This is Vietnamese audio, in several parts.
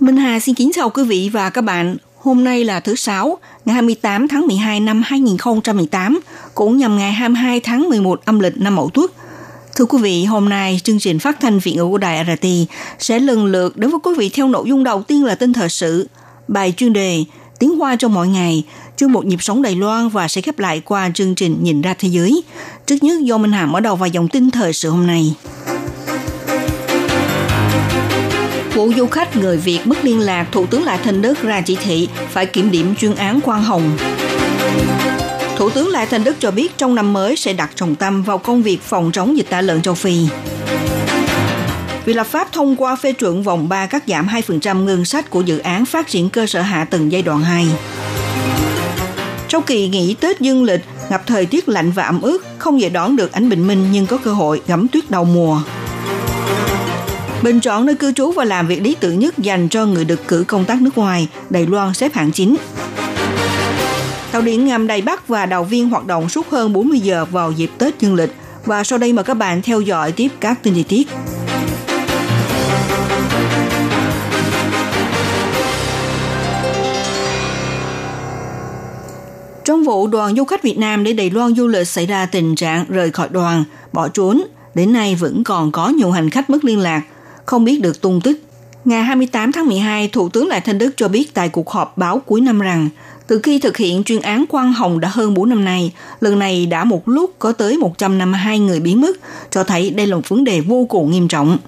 Minh Hà xin kính chào quý vị và các bạn. Hôm nay là thứ Sáu, ngày 28 tháng 12 năm 2018, cũng nhằm ngày 22 tháng 11 âm lịch năm Mậu Tuất. Thưa quý vị, hôm nay chương trình phát thanh Việt ngữ của Đài RTI sẽ lần lượt đến với quý vị theo nội dung đầu tiên là tin thời sự, bài chuyên đề, tiếng Hoa trong mọi ngày, chuyên mục nhịp sống Đài Loan và sẽ khép lại qua chương trình nhìn ra thế giới. Trước nhất do Minh Hà mở đầu vào dòng tin thời sự hôm nay. Vụ du khách người Việt mất liên lạc, Thủ tướng Lại Thanh Đức ra chỉ thị phải kiểm điểm chuyên án Quang Hồng. Thủ tướng Lại Thanh Đức cho biết trong năm mới sẽ đặt trọng tâm vào công việc phòng chống dịch tả lợn châu Phi. Viện lập pháp thông qua phê chuẩn vòng 3 cắt giảm 2% ngân sách của dự án phát triển cơ sở hạ tầng giai đoạn 2. Trong kỳ nghỉ Tết dương lịch, gặp thời tiết lạnh và ẩm ướt, không dễ đón được ánh bình minh nhưng có cơ hội ngắm tuyết đầu mùa. Bình chọn nơi cư trú và làm việc lý tưởng nhất dành cho người được cử công tác nước ngoài, Đài Loan xếp hạng 9. Tàu điện ngầm Đài Bắc và Đào Viên hoạt động suốt hơn 40 giờ vào dịp Tết dương lịch. Và sau đây mời các bạn theo dõi tiếp các tin chi tiết. Trong vụ đoàn du khách Việt Nam đến Đài Loan du lịch xảy ra tình trạng rời khỏi đoàn, bỏ trốn, đến nay vẫn còn có nhiều hành khách mất liên lạc, không biết được tung tích. Ngày 28 tháng 12, Thủ tướng Lại Thanh Đức cho biết tại cuộc họp báo cuối năm rằng, từ khi thực hiện chuyên án Quang Hồng đã hơn 4 năm nay, lần này đã một lúc có tới 152 người biến mất, cho thấy đây là một vấn đề vô cùng nghiêm trọng.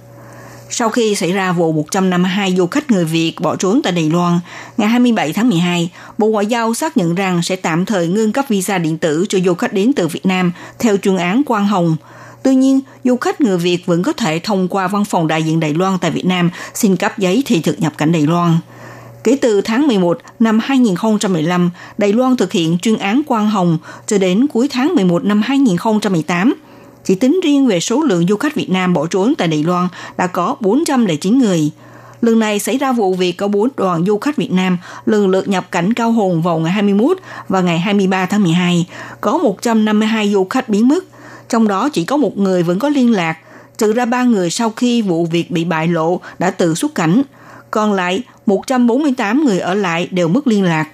Sau khi xảy ra vụ 152 du khách người Việt bỏ trốn tại Đài Loan, ngày 27 tháng 12, Bộ Ngoại giao xác nhận rằng sẽ tạm thời ngưng cấp visa điện tử cho du khách đến từ Việt Nam theo chuyên án Quang Hồng. Tuy nhiên, du khách người Việt vẫn có thể thông qua văn phòng đại diện Đài Loan tại Việt Nam xin cấp giấy thị thực nhập cảnh Đài Loan. Kể từ tháng 11 năm 2015, Đài Loan thực hiện chuyên án Quang Hồng cho đến cuối tháng 11 năm 2018. Chỉ tính riêng về số lượng du khách Việt Nam bỏ trốn tại Đài Loan đã có 409 người. Lần này xảy ra vụ việc có 4 đoàn du khách Việt Nam lần lượt nhập cảnh Cao Hồn vào ngày 21 và ngày 23 tháng 12, có 152 du khách biến mất. Trong đó chỉ có một người vẫn có liên lạc, trừ ra 3 người sau khi vụ việc bị bại lộ đã tự xuất cảnh. Còn lại, 148 người ở lại đều mất liên lạc.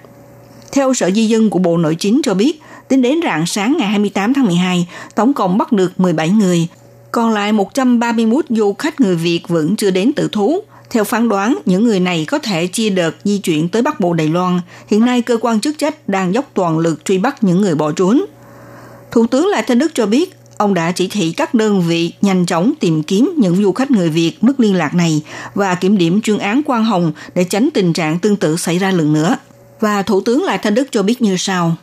Theo Sở Di dân của Bộ Nội chính cho biết, tính đến rạng sáng ngày 28 tháng 12, tổng cộng bắt được 17 người. Còn lại 131 du khách người Việt vẫn chưa đến tự thú. Theo phán đoán, những người này có thể chia đợt di chuyển tới Bắc Bộ Đài Loan. Hiện nay, cơ quan chức trách đang dốc toàn lực truy bắt những người bỏ trốn. Thủ tướng Lại Thanh Đức cho biết, ông đã chỉ thị các đơn vị nhanh chóng tìm kiếm những du khách người Việt mất liên lạc này và kiểm điểm chuyên án Quang Hồng để tránh tình trạng tương tự xảy ra lần nữa. Và Thủ tướng Lại Thanh Đức cho biết như sau.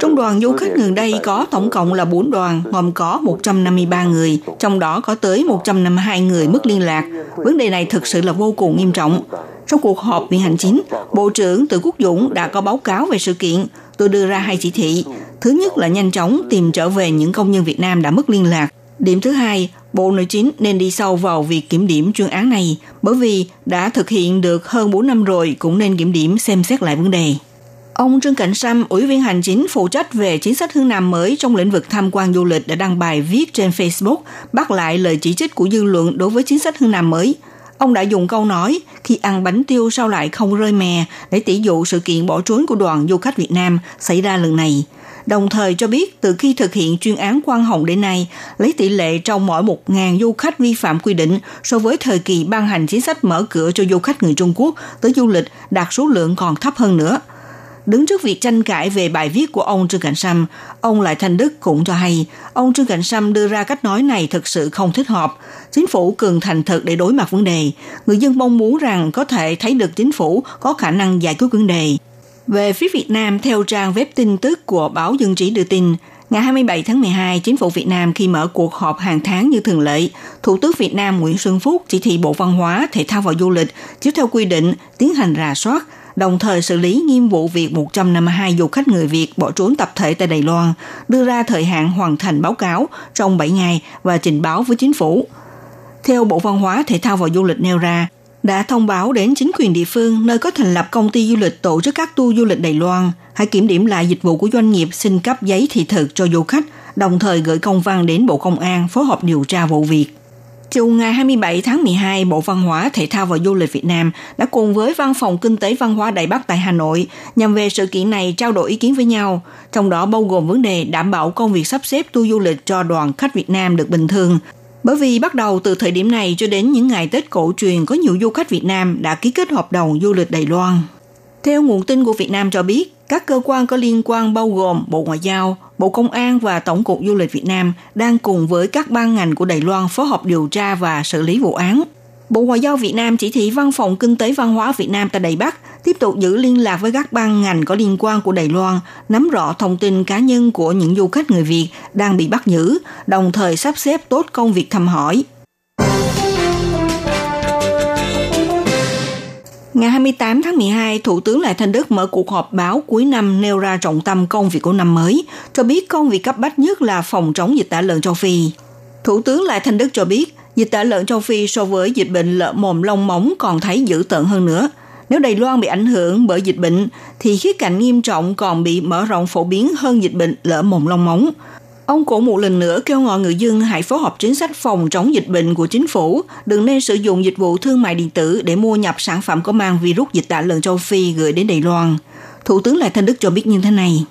Trong đoàn du khách gần đây có tổng cộng là 4 đoàn, gồm có 153 người, trong đó có tới 152 người mất liên lạc. Vấn đề này thực sự là vô cùng nghiêm trọng. Trong cuộc họp Viện Hành Chính, Bộ trưởng Từ Quốc Dũng đã có báo cáo về sự kiện. Tôi đưa ra 2 chỉ thị. Thứ nhất là nhanh chóng tìm trở về những công nhân Việt Nam đã mất liên lạc. Điểm thứ hai, Bộ Nội chính nên đi sâu vào việc kiểm điểm chuyên án này, bởi vì đã thực hiện được hơn 4 năm rồi cũng nên kiểm điểm xem xét lại vấn đề. Ông Trương Cảnh Sâm, Ủy viên Hành Chính phụ trách về chính sách hướng Nam mới trong lĩnh vực tham quan du lịch đã đăng bài viết trên Facebook bác lại lời chỉ trích của dư luận đối với chính sách hướng Nam mới. Ông đã dùng câu nói, khi ăn bánh tiêu sao lại không rơi mè, để tỉ dụ sự kiện bỏ trốn của đoàn du khách Việt Nam xảy ra lần này. Đồng thời cho biết, từ khi thực hiện chuyên án Quang Hồng đến nay, lấy tỷ lệ trong mỗi 1.000 du khách vi phạm quy định so với thời kỳ ban hành chính sách mở cửa cho du khách người Trung Quốc tới du lịch đạt số lượng còn thấp hơn nữa. Đứng trước việc tranh cãi về bài viết của ông Trương Cảnh Sâm, ông Lại Thanh Đức cũng cho hay, ông Trương Cảnh Sâm đưa ra cách nói này thực sự không thích hợp. Chính phủ cần thành thực để đối mặt vấn đề. Người dân mong muốn rằng có thể thấy được chính phủ có khả năng giải quyết vấn đề. Về phía Việt Nam, theo trang web tin tức của báo Dân Trí đưa tin, Ngày 27 tháng 12, chính phủ Việt Nam khi mở cuộc họp hàng tháng như thường lệ, Thủ tướng Việt Nam Nguyễn Xuân Phúc chỉ thị Bộ Văn hóa, Thể thao và Du lịch chiếu theo quy định tiến hành rà soát, đồng thời xử lý nghiêm vụ việc 152 du khách người Việt bỏ trốn tập thể tại Đài Loan, đưa ra thời hạn hoàn thành báo cáo trong 7 ngày và trình báo với chính phủ. Theo Bộ Văn hóa, Thể thao và Du lịch nêu ra, đã thông báo đến chính quyền địa phương nơi có thành lập công ty du lịch tổ chức các tour du lịch Đài Loan, hãy kiểm điểm lại dịch vụ của doanh nghiệp xin cấp giấy thị thực cho du khách, đồng thời gửi công văn đến Bộ Công an phối hợp điều tra vụ việc. Chiều ngày 27 tháng 12, Bộ Văn hóa, Thể thao và Du lịch Việt Nam đã cùng với Văn phòng Kinh tế Văn hóa Đài Bắc tại Hà Nội nhằm về sự kiện này trao đổi ý kiến với nhau, trong đó bao gồm vấn đề đảm bảo công việc sắp xếp tour du lịch cho đoàn khách Việt Nam được bình thường. Bởi vì bắt đầu từ thời điểm này cho đến những ngày Tết cổ truyền có nhiều du khách Việt Nam đã ký kết hợp đồng du lịch Đài Loan. Theo nguồn tin của Việt Nam cho biết, các cơ quan có liên quan bao gồm Bộ Ngoại giao, Bộ Công an và Tổng cục Du lịch Việt Nam đang cùng với các ban ngành của Đài Loan phối hợp điều tra và xử lý vụ án. Bộ Ngoại giao Việt Nam chỉ thị Văn phòng Kinh tế Văn hóa Việt Nam tại Đài Bắc tiếp tục giữ liên lạc với các ban ngành có liên quan của Đài Loan, nắm rõ thông tin cá nhân của những du khách người Việt đang bị bắt giữ, đồng thời sắp xếp tốt công việc thăm hỏi. Ngày 28 tháng 12, Thủ tướng Lại Thanh Đức mở cuộc họp báo cuối năm nêu ra trọng tâm công việc của năm mới, cho biết công việc cấp bách nhất là phòng chống dịch tả lợn châu Phi. Thủ tướng Lại Thanh Đức cho biết, dịch tả lợn châu Phi so với dịch bệnh lở mồm long móng còn thấy dữ tợn hơn nữa. Nếu Đài Loan bị ảnh hưởng bởi dịch bệnh, thì khía cạnh nghiêm trọng còn bị mở rộng phổ biến hơn dịch bệnh lở mồm long móng. Ông cũng một lần nữa kêu gọi người dân hãy phối hợp chính sách phòng chống dịch bệnh của chính phủ, đừng nên sử dụng dịch vụ thương mại điện tử để mua nhập sản phẩm có mang virus dịch tả lợn châu Phi gửi đến Đài Loan. Thủ tướng Lại Thanh Đức cho biết như thế này.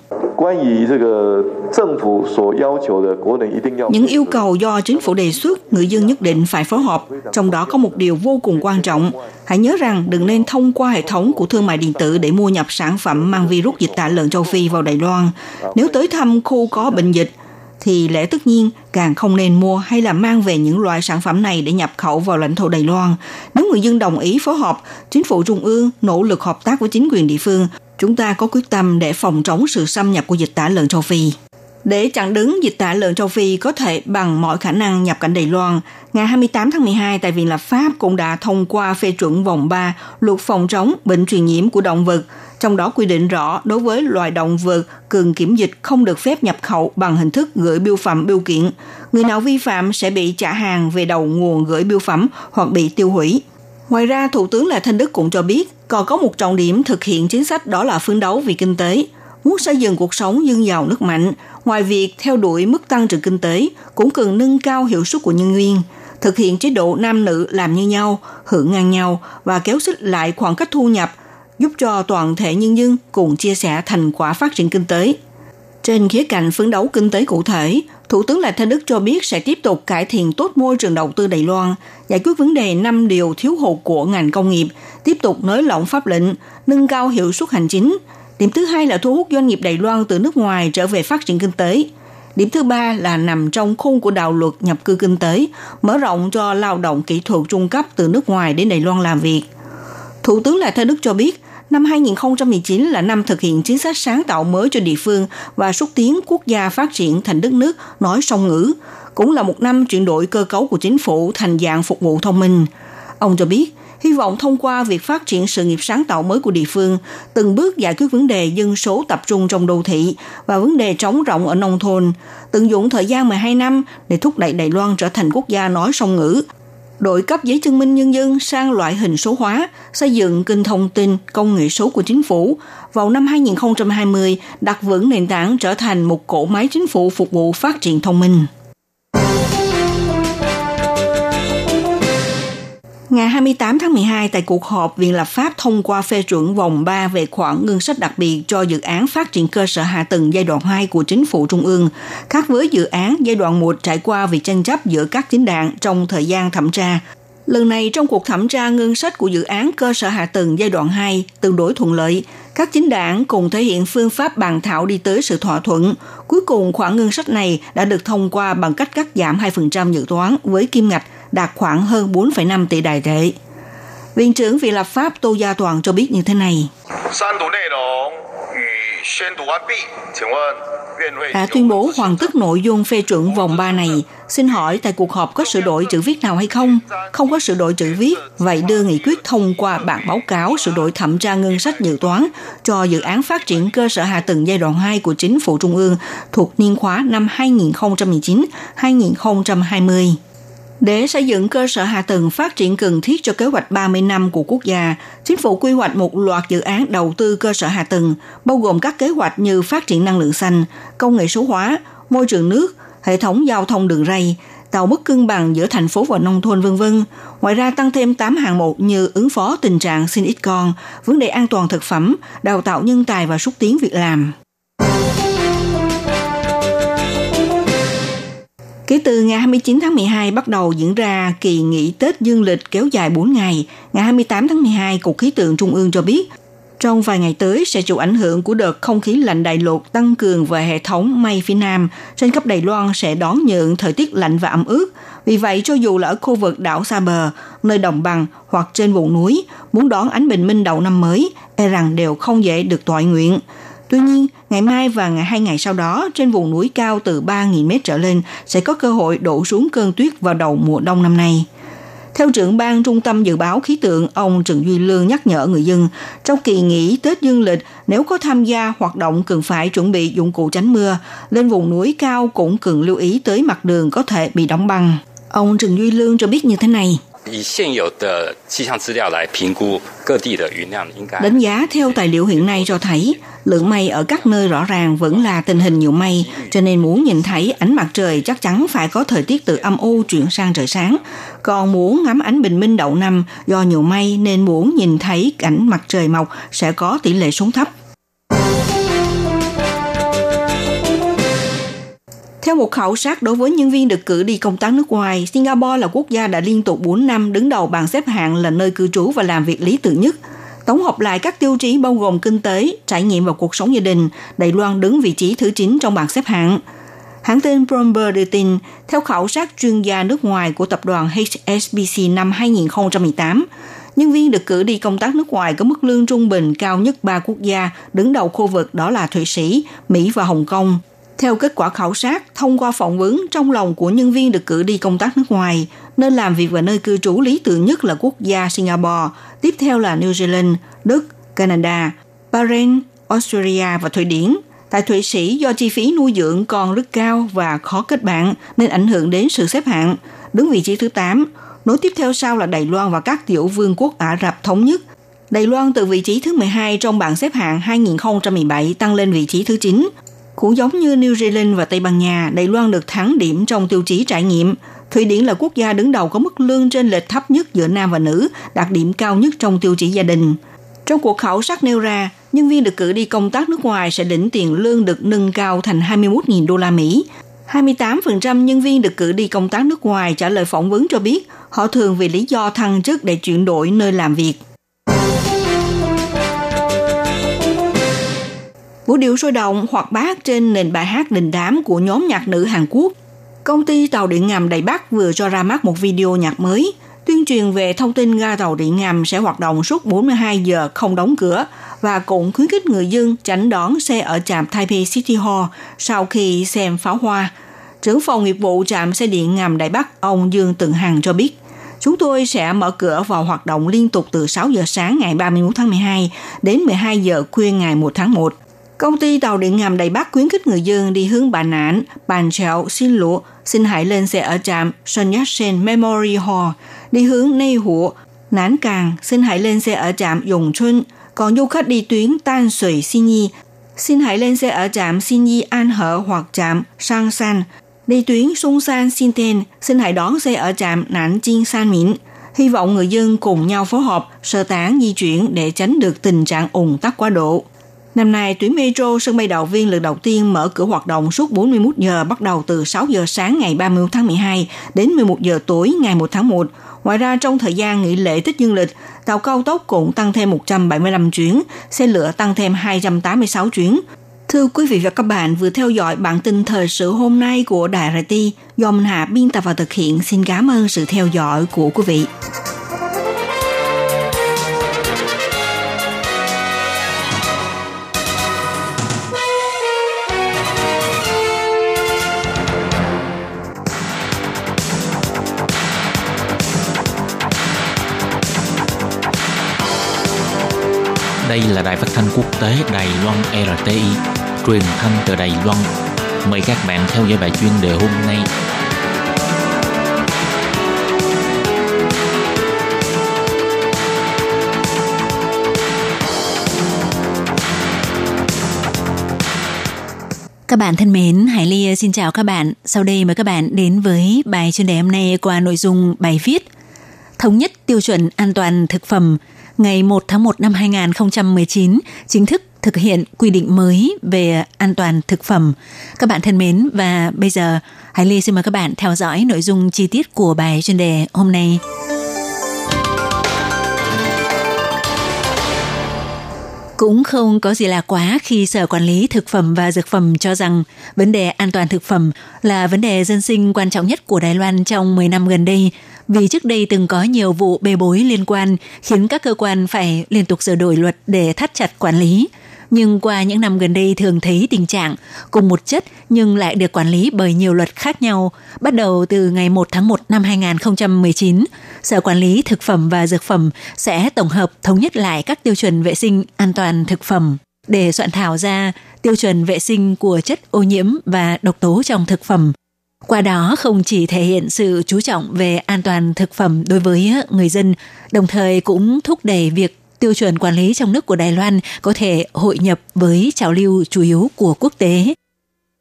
Những yêu cầu do chính phủ đề xuất, người dân nhất định phải phối hợp, trong đó có một điều vô cùng quan trọng. Hãy nhớ rằng đừng nên thông qua hệ thống của thương mại điện tử để mua nhập sản phẩm mang virus dịch tả lợn châu Phi vào Đài Loan. Nếu tới thăm khu có bệnh dịch, thì lẽ tất nhiên càng không nên mua hay là mang về những loại sản phẩm này để nhập khẩu vào lãnh thổ Đài Loan. Nếu người dân đồng ý phối hợp, chính phủ trung ương nỗ lực hợp tác với chính quyền địa phương, chúng ta có quyết tâm để phòng chống sự xâm nhập của dịch tả lợn châu Phi. Để chặn đứng dịch tả lợn châu Phi có thể bằng mọi khả năng nhập cảnh Đài Loan, ngày 28 tháng 12, tại Viện Lập pháp cũng đã thông qua phê chuẩn vòng 3 luật phòng chống bệnh truyền nhiễm của động vật, trong đó quy định rõ đối với loài động vật cường kiểm dịch không được phép nhập khẩu bằng hình thức gửi bưu phẩm bưu kiện. Người nào vi phạm sẽ bị trả hàng về đầu nguồn gửi bưu phẩm hoặc bị tiêu hủy. Ngoài ra, Thủ tướng Lại Thanh Đức cũng cho biết, còn có một trọng điểm thực hiện chính sách đó là phấn đấu vì kinh tế. Muốn xây dựng cuộc sống dân giàu nước mạnh, ngoài việc theo đuổi mức tăng trưởng kinh tế, cũng cần nâng cao hiệu suất của nhân viên, thực hiện chế độ nam nữ làm như nhau, hưởng ngang nhau và kéo xích lại khoảng cách thu nhập, giúp cho toàn thể nhân dân cùng chia sẻ thành quả phát triển kinh tế. Trên khía cạnh phấn đấu kinh tế cụ thể, Thủ tướng Lại Thanh Đức cho biết sẽ tiếp tục cải thiện tốt môi trường đầu tư Đài Loan, giải quyết vấn đề 5 điều thiếu hụt của ngành công nghiệp, tiếp tục nới lỏng pháp lệnh, nâng cao hiệu suất hành chính. Điểm thứ hai là thu hút doanh nghiệp Đài Loan từ nước ngoài trở về phát triển kinh tế. Điểm thứ ba là nằm trong khung của đạo luật nhập cư kinh tế, mở rộng cho lao động kỹ thuật trung cấp từ nước ngoài đến Đài Loan làm việc. Thủ tướng Lại Thanh Đức cho biết, năm 2019 là năm thực hiện chính sách sáng tạo mới cho địa phương và xúc tiến quốc gia phát triển thành đất nước nói song ngữ, cũng là một năm chuyển đổi cơ cấu của chính phủ thành dạng phục vụ thông minh. Ông cho biết, hy vọng thông qua việc phát triển sự nghiệp sáng tạo mới của địa phương, từng bước giải quyết vấn đề dân số tập trung trong đô thị và vấn đề trống rộng ở nông thôn, tận dụng thời gian 12 năm để thúc đẩy Đài Loan trở thành quốc gia nói song ngữ, đổi cấp giấy chứng minh nhân dân sang loại hình số hóa, xây dựng kênh thông tin công nghệ số của chính phủ. Vào năm 2020, đặt vững nền tảng trở thành một cỗ máy chính phủ phục vụ phát triển thông minh. Ngày 28 tháng 12, tại cuộc họp, Viện Lập pháp thông qua phê chuẩn vòng 3 về khoản ngân sách đặc biệt cho dự án phát triển cơ sở hạ tầng giai đoạn 2 của chính phủ trung ương, khác với dự án giai đoạn 1 trải qua vì tranh chấp giữa các chính đảng trong thời gian thẩm tra. Lần này, trong cuộc thẩm tra ngân sách của dự án cơ sở hạ tầng giai đoạn 2 tương đối thuận lợi, các chính đảng cùng thể hiện phương pháp bàn thảo đi tới sự thỏa thuận. Cuối cùng, khoản ngân sách này đã được thông qua bằng cách cắt giảm 2% dự toán với kim ngạch đạt khoảng hơn 4,5 tỷ Đài tệ. Viện trưởng Viện Lập pháp Tô Gia Toàn cho biết như thế này. Đã tuyên bố hoàn tất nội dung phê chuẩn vòng 3 này. Xin hỏi tại cuộc họp có sửa đổi chữ viết nào hay không? Không có sửa đổi chữ viết, vậy đưa nghị quyết thông qua bản báo cáo sửa đổi thẩm tra ngân sách dự toán cho dự án phát triển cơ sở hạ tầng giai đoạn 2 của Chính phủ Trung ương thuộc niên khóa năm 2019-2020. Để xây dựng cơ sở hạ tầng phát triển cần thiết cho kế hoạch 30 năm của quốc gia, chính phủ quy hoạch một loạt dự án đầu tư cơ sở hạ tầng, bao gồm các kế hoạch như phát triển năng lượng xanh, công nghệ số hóa, môi trường nước, hệ thống giao thông đường ray, tạo mức cân bằng giữa thành phố và nông thôn v.v. Ngoài ra tăng thêm 8 hạng mục như ứng phó tình trạng sinh ít con, vấn đề an toàn thực phẩm, đào tạo nhân tài và xúc tiến việc làm. Kể từ ngày 29 tháng 12 bắt đầu diễn ra kỳ nghỉ Tết dương lịch kéo dài 4 ngày. Ngày 28 tháng 12, Cục Khí tượng Trung ương cho biết, trong vài ngày tới sẽ chịu ảnh hưởng của đợt không khí lạnh đại lục tăng cường và hệ thống mây phía Nam. Trên khắp Đài Loan sẽ đón nhận thời tiết lạnh và ẩm ướt. Vì vậy, cho dù là ở khu vực đảo xa bờ, nơi đồng bằng hoặc trên vùng núi, muốn đón ánh bình minh đầu năm mới, e rằng đều không dễ được toại nguyện. Tuy nhiên, ngày mai và hai ngày sau đó, trên vùng núi cao từ 3.000m trở lên sẽ có cơ hội đổ xuống cơn tuyết vào đầu mùa đông năm nay. Theo trưởng ban Trung tâm Dự báo Khí tượng, ông Trần Duy Lương nhắc nhở người dân, trong kỳ nghỉ Tết dương lịch, nếu có tham gia hoạt động cần phải chuẩn bị dụng cụ tránh mưa, lên vùng núi cao cũng cần lưu ý tới mặt đường có thể bị đóng băng. Ông Trần Duy Lương cho biết như thế này. Đánh giá theo tài liệu hiện nay cho thấy, lượng mây ở các nơi rõ ràng vẫn là tình hình nhiều mây, cho nên muốn nhìn thấy ánh mặt trời chắc chắn phải có thời tiết từ âm u chuyển sang trời sáng. Còn muốn ngắm ánh bình minh đầu năm, do nhiều mây nên muốn nhìn thấy cảnh mặt trời mọc sẽ có tỷ lệ xuống thấp. Theo một khảo sát đối với nhân viên được cử đi công tác nước ngoài, Singapore là quốc gia đã liên tục 4 năm đứng đầu bảng xếp hạng là nơi cư trú và làm việc lý tưởng nhất. Tổng hợp lại các tiêu chí bao gồm kinh tế, trải nghiệm và cuộc sống gia đình, Đài Loan đứng vị trí thứ 9 trong bảng xếp hạng. Hãng tin Bloomberg đưa tin, theo khảo sát chuyên gia nước ngoài của tập đoàn HSBC năm 2018, nhân viên được cử đi công tác nước ngoài có mức lương trung bình cao nhất 3 quốc gia đứng đầu khu vực, đó là Thụy Sĩ, Mỹ và Hồng Kông. Theo kết quả khảo sát, thông qua phỏng vấn, trong lòng của nhân viên được cử đi công tác nước ngoài, nơi làm việc và nơi cư trú lý tưởng nhất là quốc gia Singapore, tiếp theo là New Zealand, Đức, Canada, Bahrain, Australia và Thụy Điển. Tại Thụy Sĩ, do chi phí nuôi dưỡng còn rất cao và khó kết bạn nên ảnh hưởng đến sự xếp hạng, đứng vị trí thứ 8. Nối tiếp theo sau là Đài Loan và các tiểu vương quốc Ả Rập Thống Nhất. Đài Loan từ vị trí thứ 12 trong bảng xếp hạng 2017 tăng lên vị trí thứ 9. Cũng giống như New Zealand và Tây Ban Nha, Đài Loan được thắng điểm trong tiêu chí trải nghiệm. Thụy Điển là quốc gia đứng đầu có mức lương trên lệch thấp nhất giữa nam và nữ, đạt điểm cao nhất trong tiêu chí gia đình. Trong cuộc khảo sát nêu ra, nhân viên được cử đi công tác nước ngoài sẽ đỉnh tiền lương được nâng cao thành 21.000 đô la Mỹ. 28% nhân viên được cử đi công tác nước ngoài trả lời phỏng vấn cho biết họ thường vì lý do thăng chức để chuyển đổi nơi làm việc. Vũ điệu sôi động hoạt bát trên nền bài hát đình đám của nhóm nhạc nữ Hàn Quốc. Công ty tàu điện ngầm Đài Bắc vừa cho ra mắt một video nhạc mới, tuyên truyền về thông tin ga tàu điện ngầm sẽ hoạt động suốt 42 giờ không đóng cửa và cũng khuyến khích người dân tránh đón xe ở trạm Taipei City Hall sau khi xem pháo hoa. Trưởng phòng nghiệp vụ trạm xe điện ngầm Đài Bắc, ông Dương Từng Hằng cho biết, chúng tôi sẽ mở cửa vào hoạt động liên tục từ 6 giờ sáng ngày 31 tháng 12 đến 12 giờ khuya ngày 1 tháng 1. Công ty tàu điện ngầm Đài Bắc khuyến khích người dân đi hướng Bà Nản, Bàn Trẹo, Xin Lũ, xin hãy lên xe ở trạm Sun Yat-sen Memory Hall, đi hướng Nây Hụ, Nán Càng, xin hãy lên xe ở trạm Dùng Chun. Còn du khách đi tuyến Tan Sủy Xin Nhi, xin hãy lên xe ở trạm Xin Nhi An Hở hoặc trạm Sang San. Đi tuyến Sung San Xin Ten, xin hãy đón xe ở trạm Nản Chin San Mịn. Hy vọng người dân cùng nhau phối hợp, sơ tán di chuyển để tránh được tình trạng ùn tắc quá độ. Năm nay, tuyến metro sân bay Đào Viên lần đầu tiên mở cửa hoạt động suốt 41 giờ bắt đầu từ 6 giờ sáng ngày 30 tháng 12 đến 11 giờ tối ngày 1 tháng 1. Ngoài ra, trong thời gian nghỉ lễ Tết dương lịch, tàu cao tốc cũng tăng thêm 175 chuyến, xe lửa tăng thêm 286 chuyến. Thưa quý vị và các bạn, vừa theo dõi bản tin thời sự hôm nay của Đài RTI do Minh Hà biên tập và thực hiện. Xin cảm ơn sự theo dõi của quý vị. Đây là đài phát thanh quốc tế Đài Loan RTI, truyền thanh từ Đài Loan. Mời các bạn theo dõi bài chuyên đề hôm nay. Các bạn thân mến, Hải Ly xin chào các bạn. Sau đây mời các bạn đến với bài chuyên đề hôm nay qua nội dung bài viết Thống nhất tiêu chuẩn an toàn thực phẩm. Ngày 1 tháng 1 năm 2019, chính thức thực hiện quy định mới về an toàn thực phẩm. Các bạn thân mến, và bây giờ Hải Ly xin mời các bạn theo dõi nội dung chi tiết của bài chuyên đề hôm nay. Cũng không có gì là quá khi Sở Quản lý Thực phẩm và Dược phẩm cho rằng vấn đề an toàn thực phẩm là vấn đề dân sinh quan trọng nhất của Đài Loan trong 10 năm gần đây, vì trước đây từng có nhiều vụ bê bối liên quan khiến các cơ quan phải liên tục sửa đổi luật để thắt chặt quản lý. Nhưng qua những năm gần đây thường thấy tình trạng cùng một chất nhưng lại được quản lý bởi nhiều luật khác nhau. Bắt đầu từ ngày 1 tháng 1 năm 2019, Sở Quản lý Thực phẩm và Dược phẩm sẽ tổng hợp thống nhất lại các tiêu chuẩn vệ sinh an toàn thực phẩm để soạn thảo ra tiêu chuẩn vệ sinh của chất ô nhiễm và độc tố trong thực phẩm. Qua đó không chỉ thể hiện sự chú trọng về an toàn thực phẩm đối với người dân, đồng thời cũng thúc đẩy việc tiêu chuẩn quản lý trong nước của Đài Loan có thể hội nhập với trào lưu chủ yếu của quốc tế.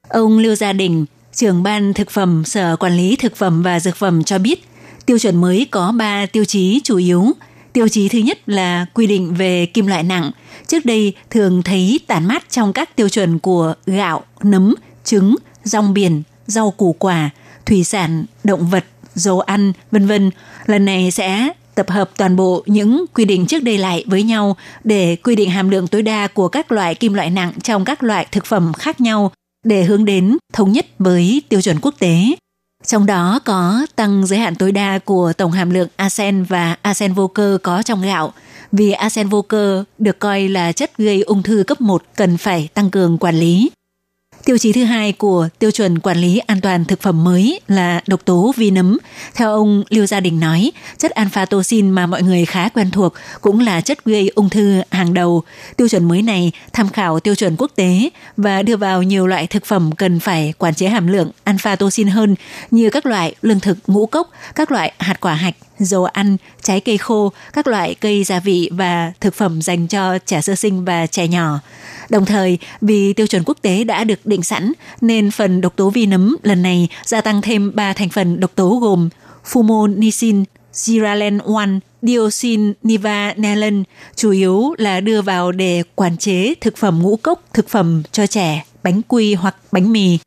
Ông Lưu Gia Đình, trưởng ban thực phẩm Sở Quản lý Thực phẩm và Dược phẩm cho biết, tiêu chuẩn mới có 3 tiêu chí chủ yếu. Tiêu chí thứ nhất là quy định về kim loại nặng. Trước đây thường thấy tản mát trong các tiêu chuẩn của gạo, nấm, trứng, rong biển, rau củ quả, thủy sản, động vật, dầu ăn, v.v. Lần này sẽ tập hợp toàn bộ những quy định trước đây lại với nhau để quy định hàm lượng tối đa của các loại kim loại nặng trong các loại thực phẩm khác nhau để hướng đến thống nhất với tiêu chuẩn quốc tế. Trong đó có tăng giới hạn tối đa của tổng hàm lượng arsen và arsen vô cơ có trong gạo, vì arsen vô cơ được coi là chất gây ung thư cấp 1 cần phải tăng cường quản lý. Tiêu chí thứ hai của tiêu chuẩn quản lý an toàn thực phẩm mới là độc tố vi nấm. Theo ông Lưu Gia Đình nói, chất aflatoxin mà mọi người khá quen thuộc cũng là chất gây ung thư hàng đầu. Tiêu chuẩn mới này tham khảo tiêu chuẩn quốc tế và đưa vào nhiều loại thực phẩm cần phải quản chế hàm lượng aflatoxin hơn, như các loại lương thực ngũ cốc, các loại hạt quả hạch, dầu ăn, trái cây khô, các loại cây gia vị và thực phẩm dành cho trẻ sơ sinh và trẻ nhỏ. Đồng thời, vì tiêu chuẩn quốc tế đã được định sẵn, nên phần độc tố vi nấm lần này gia tăng thêm 3 thành phần độc tố gồm fumonisin, siralen-1, dioxin, nivalenol, chủ yếu là đưa vào để quản chế thực phẩm ngũ cốc, thực phẩm cho trẻ, bánh quy hoặc bánh mì.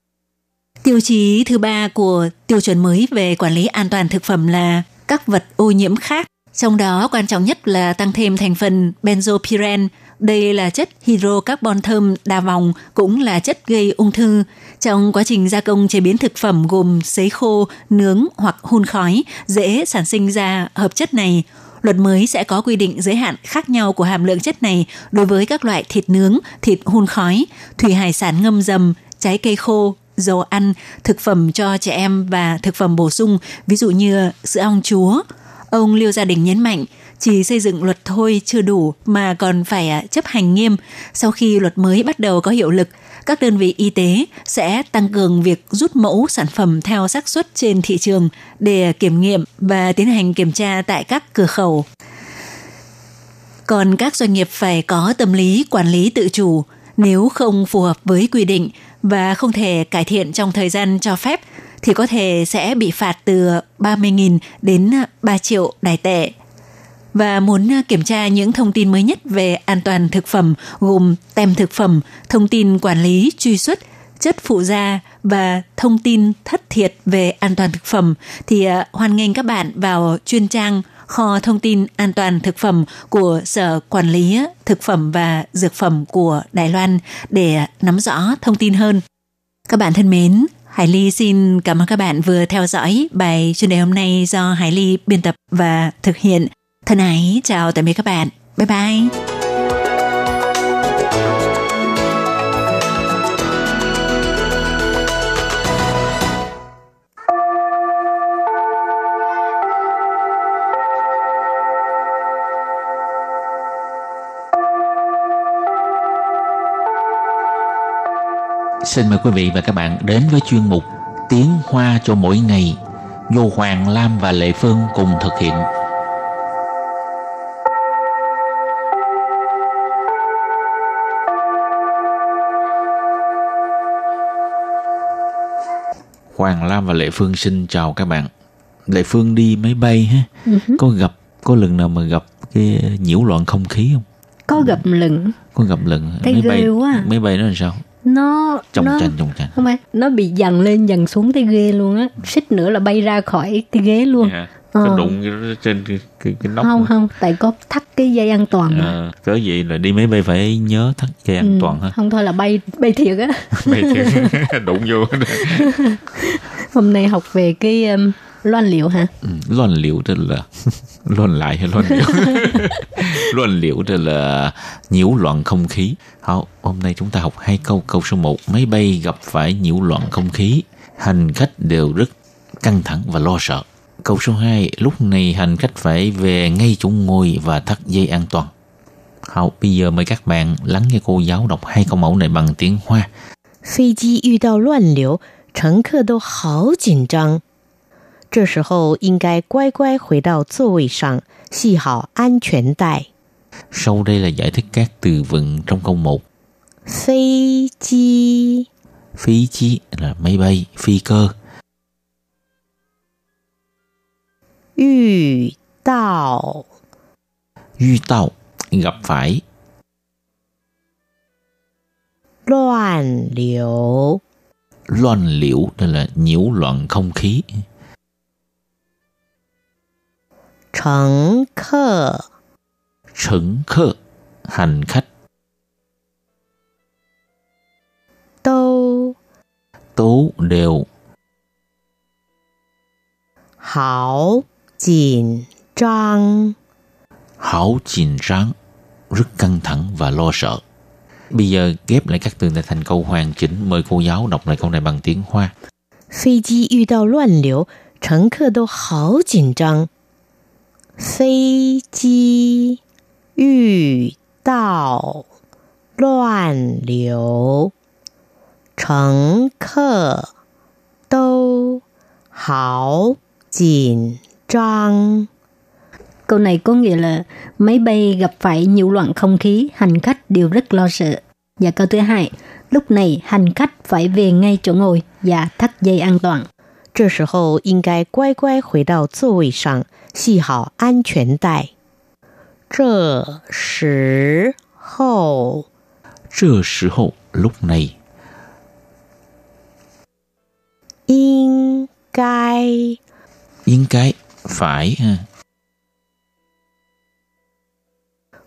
Tiêu chí thứ 3 của tiêu chuẩn mới về quản lý an toàn thực phẩm là các vật ô nhiễm khác, trong đó quan trọng nhất là tăng thêm thành phần benzopiren. Đây là chất hydrocarbon thơm đa vòng, cũng là chất gây ung thư. Trong quá trình gia công chế biến thực phẩm gồm sấy khô, nướng hoặc hun khói, dễ sản sinh ra hợp chất này. Luật mới sẽ có quy định giới hạn khác nhau của hàm lượng chất này đối với các loại thịt nướng, thịt hun khói, thủy hải sản ngâm dầm, trái cây khô, dầu ăn, thực phẩm cho trẻ em và thực phẩm bổ sung, ví dụ như sữa ong chúa. Ông Lưu Gia Đình nhấn mạnh, chỉ xây dựng luật thôi chưa đủ mà còn phải chấp hành nghiêm. Sau khi luật mới bắt đầu có hiệu lực, các đơn vị y tế sẽ tăng cường việc rút mẫu sản phẩm theo xác suất trên thị trường để kiểm nghiệm và tiến hành kiểm tra tại các cửa khẩu. Còn các doanh nghiệp phải có tâm lý quản lý tự chủ, nếu không phù hợp với quy định và không thể cải thiện trong thời gian cho phép thì có thể sẽ bị phạt từ 30.000 đến 3 triệu Đài tệ. Và muốn kiểm tra những thông tin mới nhất về an toàn thực phẩm gồm tem thực phẩm, thông tin quản lý truy xuất, chất phụ gia và thông tin thất thiệt về an toàn thực phẩm thì hoan nghênh các bạn vào chuyên trang Kho Thông tin An toàn Thực phẩm của Sở Quản lý Thực phẩm và Dược phẩm của Đài Loan để nắm rõ thông tin hơn. Các bạn thân mến, Hải Ly xin cảm ơn các bạn vừa theo dõi bài chuyên đề hôm nay do Hải Ly biên tập và thực hiện. Thân ái, chào tạm biệt các bạn. Bye bye! Xin mời quý vị và các bạn đến với chuyên mục Tiếng Hoa cho mỗi ngày do Hoàng Lam và Lệ Phương cùng thực hiện. Hoàng Lam và Lệ Phương xin chào các bạn. Lệ Phương đi máy bay ha, có lần nào mà gặp cái nhiễu loạn không khí không? Có gặp lừng. Máy bay nó làm sao? Nó chồng chành. Không phải, nó bị dằn lên dằn xuống tới ghê luôn á, xích nữa là bay ra khỏi cái ghế luôn. Nó đụng trên cái nóc. Không, tại có thắt cái dây an toàn mà. Cớ vậy là đi máy bay phải nhớ thắt dây an toàn ha. Không thôi là bay thiệt á. Bay thiệt, đụng vô. Hôm nay học về cái loan liệu hả? Loan liệu tức là loan lại hay loan liệu? Loan liệu tức là nhiễu loạn không khí. Hảo, hôm nay chúng ta học hai câu. Câu số 1, máy bay gặp phải nhiễu loạn không khí, hành khách đều rất căng thẳng và lo sợ. Câu số 2, lúc này hành khách phải về ngay chỗ ngồi và thắt dây an toàn. Hảo, bây giờ mời các bạn lắng nghe cô giáo đọc hai câu mẫu này bằng tiếng Hoa. Phi cơ遇到乱流，乘客都好紧张。Sau đây là giải thích các từ vựng trong câu 1. Phi chi là máy bay, phi cơ. Yu tao gặp phải. Loạn liễu tức là nhiễu loạn không khí. Chẩn khơ hành khách. Tố đều. Hảo chỉnh trang rất căng thẳng và lo sợ. Bây giờ ghép lại các từ này thành câu hoàn chỉnh. Mời cô giáo đọc lại câu này bằng tiếng Hoa. Phi cơ遇到乱流，乘客都好紧张。飞机遇到乱流，乘客都好紧张。Câu này có nghĩa là máy bay gặp phải nhiễu loạn không khí, hành khách đều rất lo sợ. Và câu thứ hai, lúc này hành khách phải về ngay chỗ ngồi và thắt dây an toàn. 这时候 lúc này, 应该 phải ha,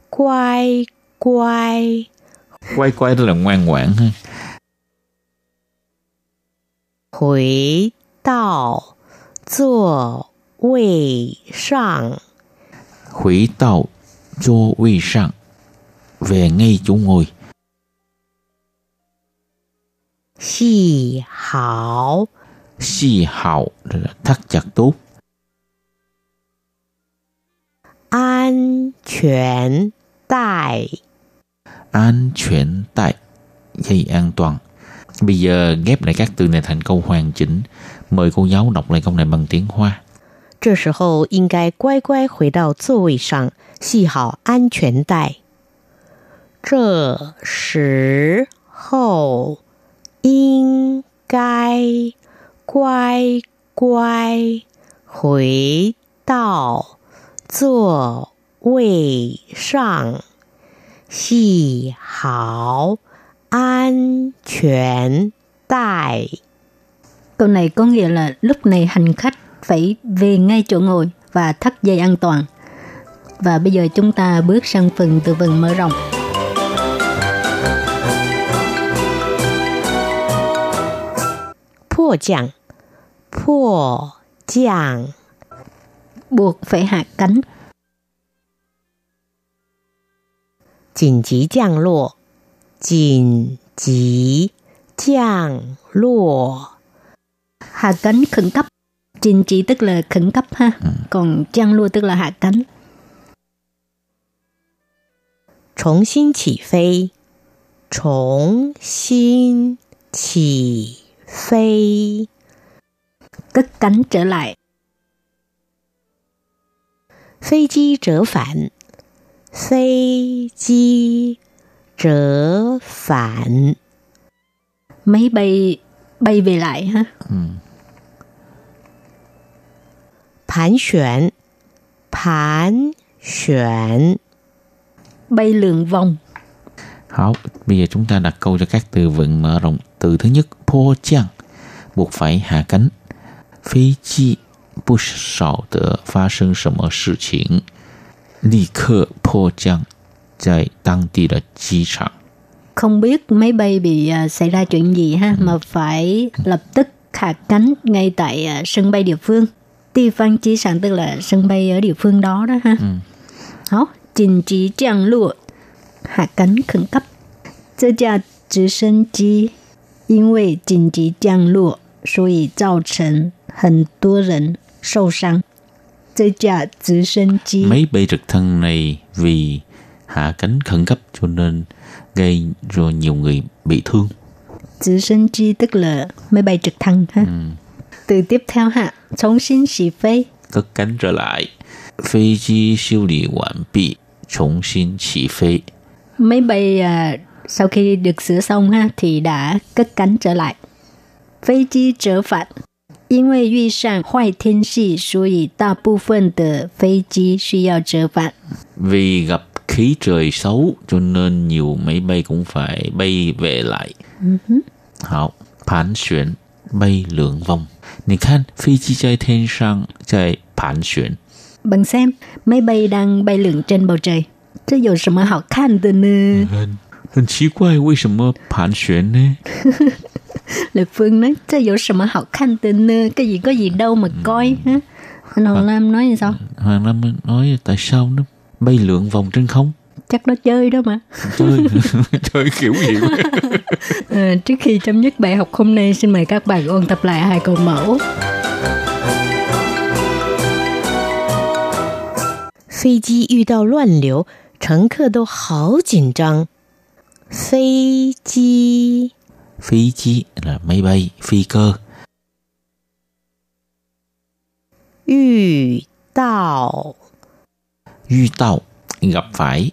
乖乖 tức là ngoan ngoãn ha, 回到座位上 về ngay chỗ ngồi. 系好 là thắt chặt tốt. 安全带 dây an toàn. Bây giờ ghép lại các từ này thành câu hoàn chỉnh. Mời cô giáo đọc lại câu này bằng tiếng Hoa. 这时候应该乖乖回到座位上，系好安全带。 这时候应该乖乖回到座位上，系好安全带。 Câu này có nghĩa là lúc này hành khách phải về ngay chỗ ngồi và thắt dây an toàn. Và bây giờ chúng ta bước sang phần từ vựng mở rộng. Phuo giang buộc phải hạ cánh.紧急降落 hạ cánh khẩn cấp. Trình chỉ tức là khẩn cấp ha, còn giang lua tức là hạ cánh. 重新起飞，重新 Chỉ phây, cất cánh trở lại. Phây chi trở phản. Phây chi trở phản. Máy bay bay về lại ha. Phản chuyển. Phản chuyển. Bay lượn vòng. Hảo, bây giờ chúng ta đặt câu cho các từ vựng mở rộng. Từ thứ nhất, po chang, buộc phải hạ cánh. Phi chi, bu sảo de phát sinh sự kiện. Li ke po chang, tại đăng địa de chi chang. Không biết máy bay bị xảy ra chuyện gì ha, mà phải lập tức hạ cánh ngay tại sân bay địa phương. Địa phương chi chang tức là sân bay ở địa phương đó đó ha. Hảo, chính chỉ chang lu, hạ cánh khẩn cấp. Zhe jia zhi shen ji 因为紧急降落，所以造成很多人受伤。这架直升机 máy bay trực thăng này vì hạ cánh khẩn cấp cho nên gây ra nhiều người bị thương. 直升机 tức là máy bay trực thăng ha. Từ tiếp theo ha, 重新起飞 cất cánh trở lại. 飞机修理完毕，重新起飞. Máy bay sau khi được sửa xong ha thì đã cất cánh trở lại. Phi cơ trở phạt. 因为遇上坏天气，所以大部分的飞机需要折返. Vì gặp khí trời xấu cho nên nhiều máy bay cũng phải bay về lại. Hảo, phản chuyển, bay lượn vòng. Nhìn khan, phi cơ trên thiên sang, trên phản chuyển. Bạn xem, máy bay đang bay lượn trên bầu trời. Thế có gì mà hảo khan de nè? 很奇怪，为什么盘旋呢？ Lệ Phương nói, chứ có gì mà hảo khăn tên nơ, cái gì có gì đâu mà coi. Anh Hoàng Lam nói như sao? Hoàng Lam nói tại sao nó bay lượn vòng trên không? Chắc nó chơi đó mà. Chơi kiểu gì? Trước khi chấm dứt bài học hôm nay, xin mời các bạn ôn tập lại hai câu mẫu. Phi cơ 遇到乱流，乘客都好紧张。 Phi cơ là máy bay, phi cơ. 遇到 gặp phải.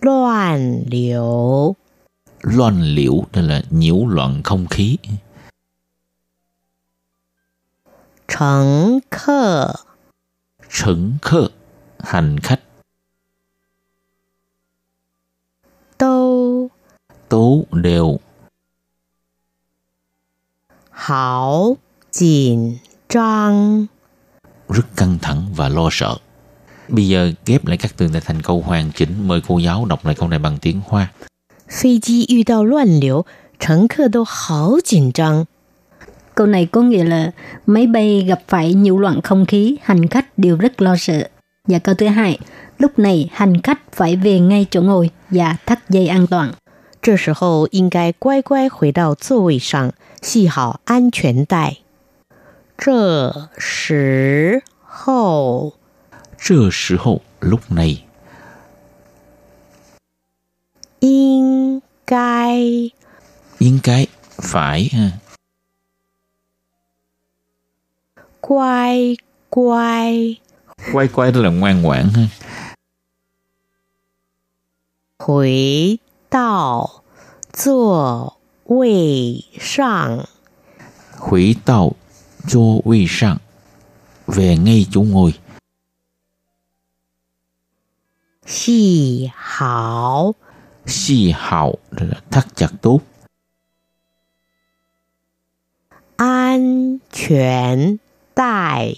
乱流 tức là nhiễu loạn không khí. 乘客 hành khách. Tố đều. Hảo chỉnh trang, rất căng thẳng và lo sợ. Bây giờ ghép lại các từ này thành câu hoàn chỉnh. Mời cô giáo đọc lại câu này bằng tiếng Hoa. Phi cơ 遇到乱流，乘客都好紧张. Câu này có nghĩa là máy bay gặp phải nhiều loạn không khí, hành khách đều rất lo sợ. Và câu thứ hai, lúc này hành khách phải về ngay chỗ ngồi và thắt dây an toàn. 这时候应该乖乖回到座位上，系好安全带。这时候 lúc này, 应该 phải ha, 乖乖 là ngoan ngoãn ha, 回到座位上， về ngay chỗ ngồi. 系好 là thắt chặt tốt. 安全带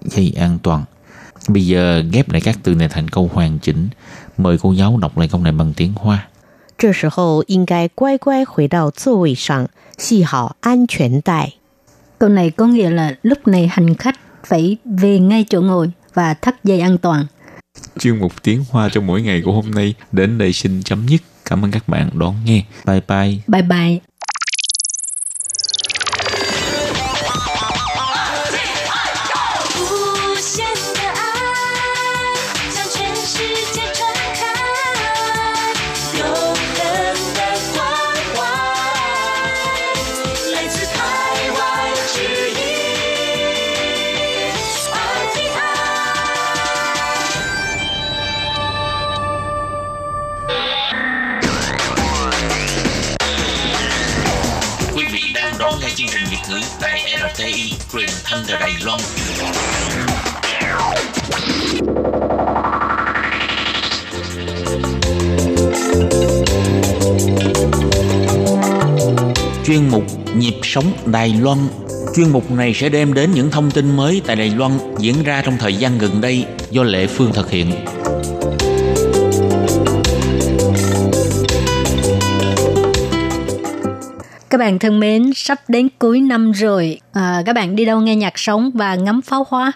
dây an toàn. Bây giờ ghép lại các từ này thành câu hoàn chỉnh. Mời cô giáo đọc lại câu này bằng tiếng Hoa. 这时候应该乖乖回到座位上，系好安全带. Câu này có nghĩa là lúc này hành khách phải về ngay chỗ ngồi và thắt dây an toàn. Chuyên mục tiếng Hoa trong mỗi ngày của hôm nay đến đây xin chấm dứt. Cảm ơn các bạn đón nghe. Bye bye. Bye bye. cùng đón nghe chương trình Việt ngữ tại RTI truyền thanh từ Đài Loan. Chuyên mục Nhịp sống Đài Loan. Chuyên mục này sẽ đem đến những thông tin mới tại Đài Loan diễn ra trong thời gian gần đây do Lệ Phương thực hiện. Các bạn thân mến, sắp đến cuối năm rồi, các bạn đi đâu nghe nhạc sống và ngắm pháo hoa?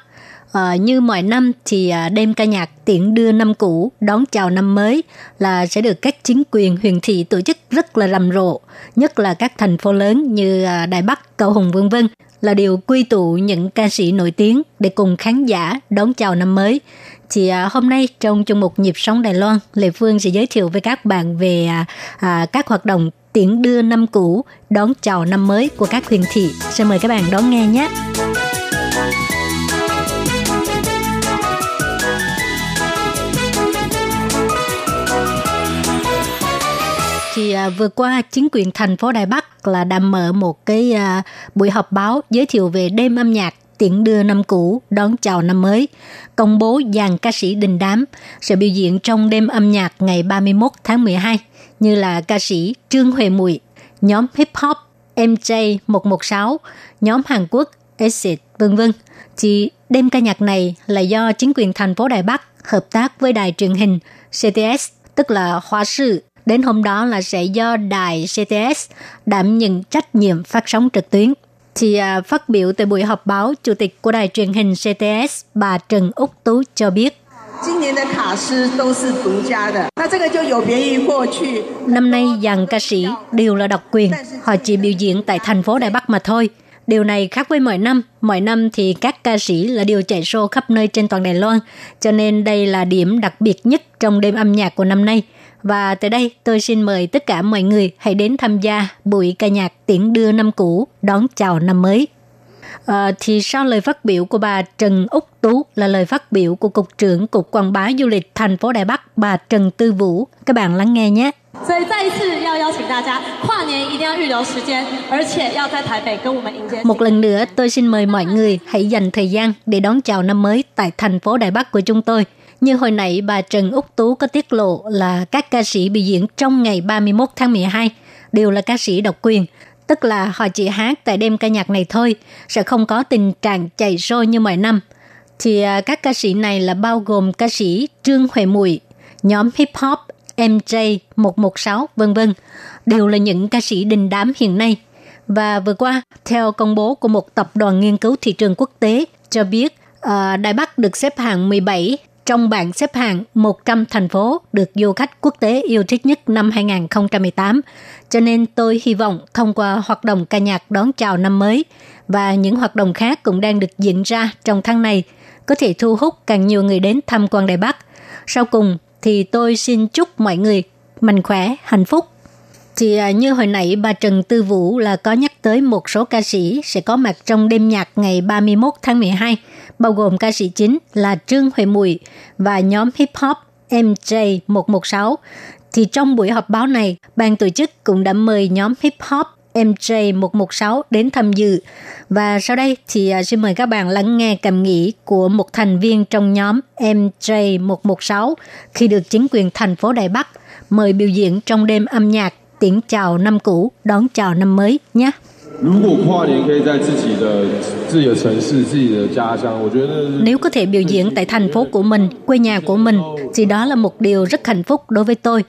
Như mọi năm thì đêm ca nhạc tiễn đưa năm cũ đón chào năm mới là sẽ được các chính quyền huyện thị tổ chức rất là rầm rộ, nhất là các thành phố lớn như Đài Bắc, Cao Hùng v.v. là điều quy tụ những ca sĩ nổi tiếng để cùng khán giả đón chào năm mới. Thì hôm nay trong chương mục Nhịp sống Đài Loan, Lê Phương sẽ giới thiệu với các bạn về các hoạt động tiễn đưa năm cũ đón chào năm mới của các huyện thị. Xin mời các bạn đón nghe nhé. Thì vừa qua chính quyền thành phố Đài Bắc là đã mở một cái buổi họp báo giới thiệu về đêm âm nhạc tiễn đưa năm cũ đón chào năm mới, công bố dàn ca sĩ đình đám sẽ biểu diễn trong đêm âm nhạc ngày 31 tháng 12 như là ca sĩ Trương Huệ Mụi, nhóm hip hop MJ116, nhóm Hàn Quốc ACID v.v. Thì đêm ca nhạc này là do chính quyền thành phố Đài Bắc hợp tác với đài truyền hình CTS, tức là Hoa Sư. Đến hôm đó là sẽ do đài CTS đảm nhận trách nhiệm phát sóng trực tuyến. Thì phát biểu tại buổi họp báo, Chủ tịch của đài truyền hình CTS, bà Trần Úc Tú cho biết, năm nay dàn ca sĩ đều là độc quyền, họ chỉ biểu diễn tại thành phố Đài Bắc mà thôi. Điều này khác với mọi năm thì các ca sĩ là đều chạy show khắp nơi trên toàn Đài Loan, cho nên đây là điểm đặc biệt nhất trong đêm âm nhạc của năm nay. Và tới đây tôi xin mời tất cả mọi người hãy đến tham gia buổi ca nhạc tiễn đưa năm cũ đón chào năm mới. Thì sau lời phát biểu của bà Trần Úc Tú là lời phát biểu của Cục trưởng Cục Quảng bá Du lịch thành phố Đài Bắc, bà Trần Tư Vũ. Các bạn lắng nghe nhé. Một lần nữa tôi xin mời mọi người hãy dành thời gian để đón chào năm mới tại thành phố Đài Bắc của chúng tôi. Như hồi nãy bà Trần Úc Tú có tiết lộ là các ca sĩ biểu diễn trong ngày 31 tháng 12 đều là ca sĩ độc quyền, tức là họ chỉ hát tại đêm ca nhạc này thôi, sẽ không có tình trạng chạy show như mọi năm. Thì các ca sĩ này là bao gồm ca sĩ Trương Huệ Mụi, nhóm hip hop MJ116 v.v. đều là những ca sĩ đình đám hiện nay. Và vừa qua, theo công bố của một tập đoàn nghiên cứu thị trường quốc tế cho biết, Đài Bắc được xếp hạng 17 trong bảng xếp hạng 100 thành phố được du khách quốc tế yêu thích nhất năm 2018. Cho nên tôi hy vọng thông qua hoạt động ca nhạc đón chào năm mới và những hoạt động khác cũng đang được diễn ra trong tháng này có thể thu hút càng nhiều người đến tham quan Đài Bắc. Sau cùng thì tôi xin chúc mọi người mạnh khỏe, hạnh phúc. Thì như hồi nãy bà Trần Tư Vũ là có nhắc tới một số ca sĩ sẽ có mặt trong đêm nhạc ngày 31 tháng 12, bao gồm ca sĩ chính là Trương Huệ Mụi và nhóm hip hop MJ116. Thì trong buổi họp báo này, ban tổ chức cũng đã mời nhóm hip hop MJ116 đến tham dự. Và sau đây thì xin mời các bạn lắng nghe cảm nghĩ của một thành viên trong nhóm MJ116 khi được chính quyền thành phố Đài Bắc mời biểu diễn trong đêm âm nhạc tiễn chào năm cũ, đón chào năm mới nhé. Nếu có thể biểu diễn tại thành phố của mình, quê nhà của mình, thì đó là một điều rất hạnh phúc đối với tôi.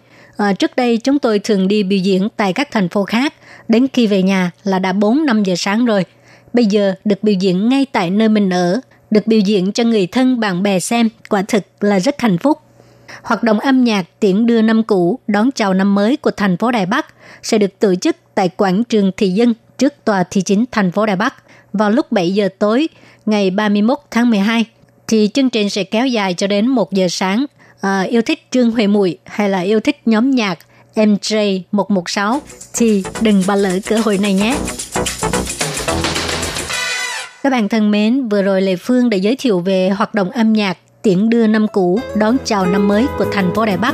Trước đây chúng tôi thường đi biểu diễn tại các thành phố khác, đến khi về nhà là đã 4-5 giờ sáng rồi. Bây giờ được biểu diễn ngay tại nơi mình ở, được biểu diễn cho người thân bạn bè xem, quả thực là rất hạnh phúc. Hoạt động âm nhạc tiễn đưa năm cũ đón chào năm mới của thành phố Đài Bắc sẽ được tổ chức tại quảng trường thị dân trước tòa thị chính thành phố Đài Bắc vào lúc 7 giờ tối ngày 31 tháng 12. Thì chương trình sẽ kéo dài cho đến 1 giờ sáng. Yêu thích Trương Huệ Mụi hay là yêu thích nhóm nhạc MJ116 thì đừng bỏ lỡ cơ hội này nhé. Các bạn thân mến, vừa rồi Lê Phương đã giới thiệu về hoạt động âm nhạc tiễn đưa năm cũ đón chào năm mới của thành phố Đài Bắc.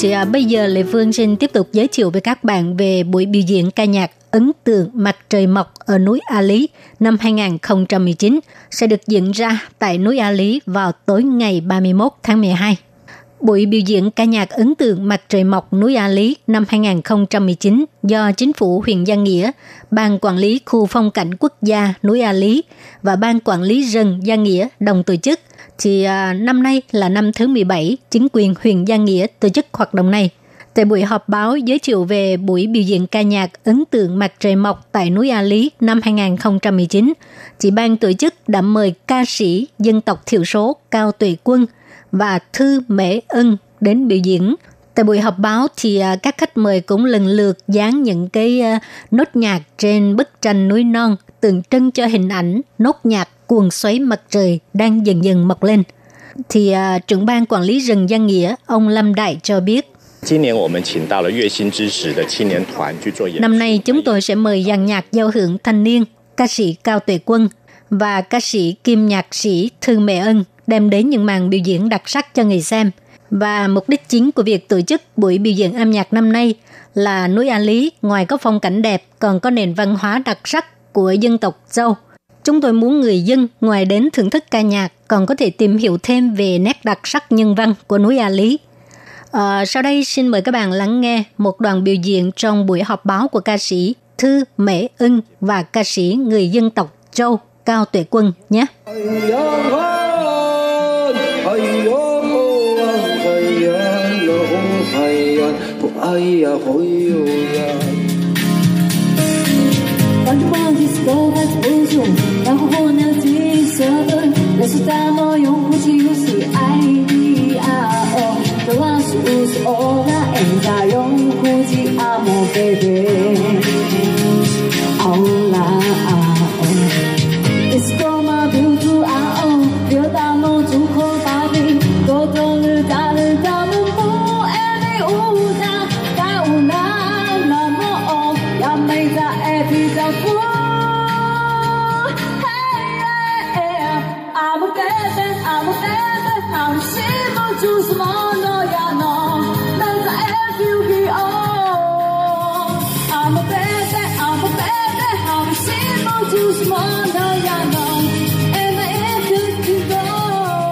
chị ạ. Bây giờ Lệ Phương xin tiếp tục giới thiệu với các bạn về buổi biểu diễn ca nhạc Ấn tượng mặt trời mọc ở núi A Lý năm 2019 sẽ được diễn ra tại núi A Lý vào tối ngày 31 tháng 12. Buổi biểu diễn ca nhạc Ấn tượng mặt trời mọc núi A Lý năm 2019 do Chính phủ huyện Gia Nghĩa, Ban Quản lý Khu Phong cảnh Quốc gia núi A Lý và Ban Quản lý rừng Gia Nghĩa đồng tổ chức. Thì năm nay là năm thứ 17, chính quyền huyện Gia Nghĩa tổ chức hoạt động này. Tại buổi họp báo giới thiệu về buổi biểu diễn ca nhạc Ấn tượng mặt trời mọc tại núi A Lý năm 2019, chị ban tổ chức đã mời ca sĩ dân tộc thiểu số Cao Tuệ Quân và Thư Mễ Ân đến biểu diễn. Tại buổi họp báo thì các khách mời cũng lần lượt dán những cái nốt nhạc trên bức tranh núi non tượng trưng cho hình ảnh nốt nhạc cuồng xoáy mặt trời đang dần dần mọc lên. Thì trưởng ban quản lý rừng Gia Nghĩa, ông Lâm Đại cho biết, năm nay chúng tôi sẽ mời dàn nhạc giao hưởng thanh niên, ca sĩ Cao Tuệ Quân và ca sĩ kim nhạc sĩ Thư Mẹ Ân đem đến những màn biểu diễn đặc sắc cho người xem. Và mục đích chính của việc tổ chức buổi biểu diễn âm nhạc năm nay là núi A Lý ngoài có phong cảnh đẹp còn có nền văn hóa đặc sắc của dân tộc Dao. Chúng tôi muốn người dân ngoài đến thưởng thức ca nhạc còn có thể tìm hiểu thêm về nét đặc sắc nhân văn của núi A Lý. Sau đây xin mời các bạn lắng nghe một đoạn biểu diễn trong buổi họp báo của ca sĩ Thư Mễ Ưng và ca sĩ người dân tộc Châu Cao Tuệ Quân nhé.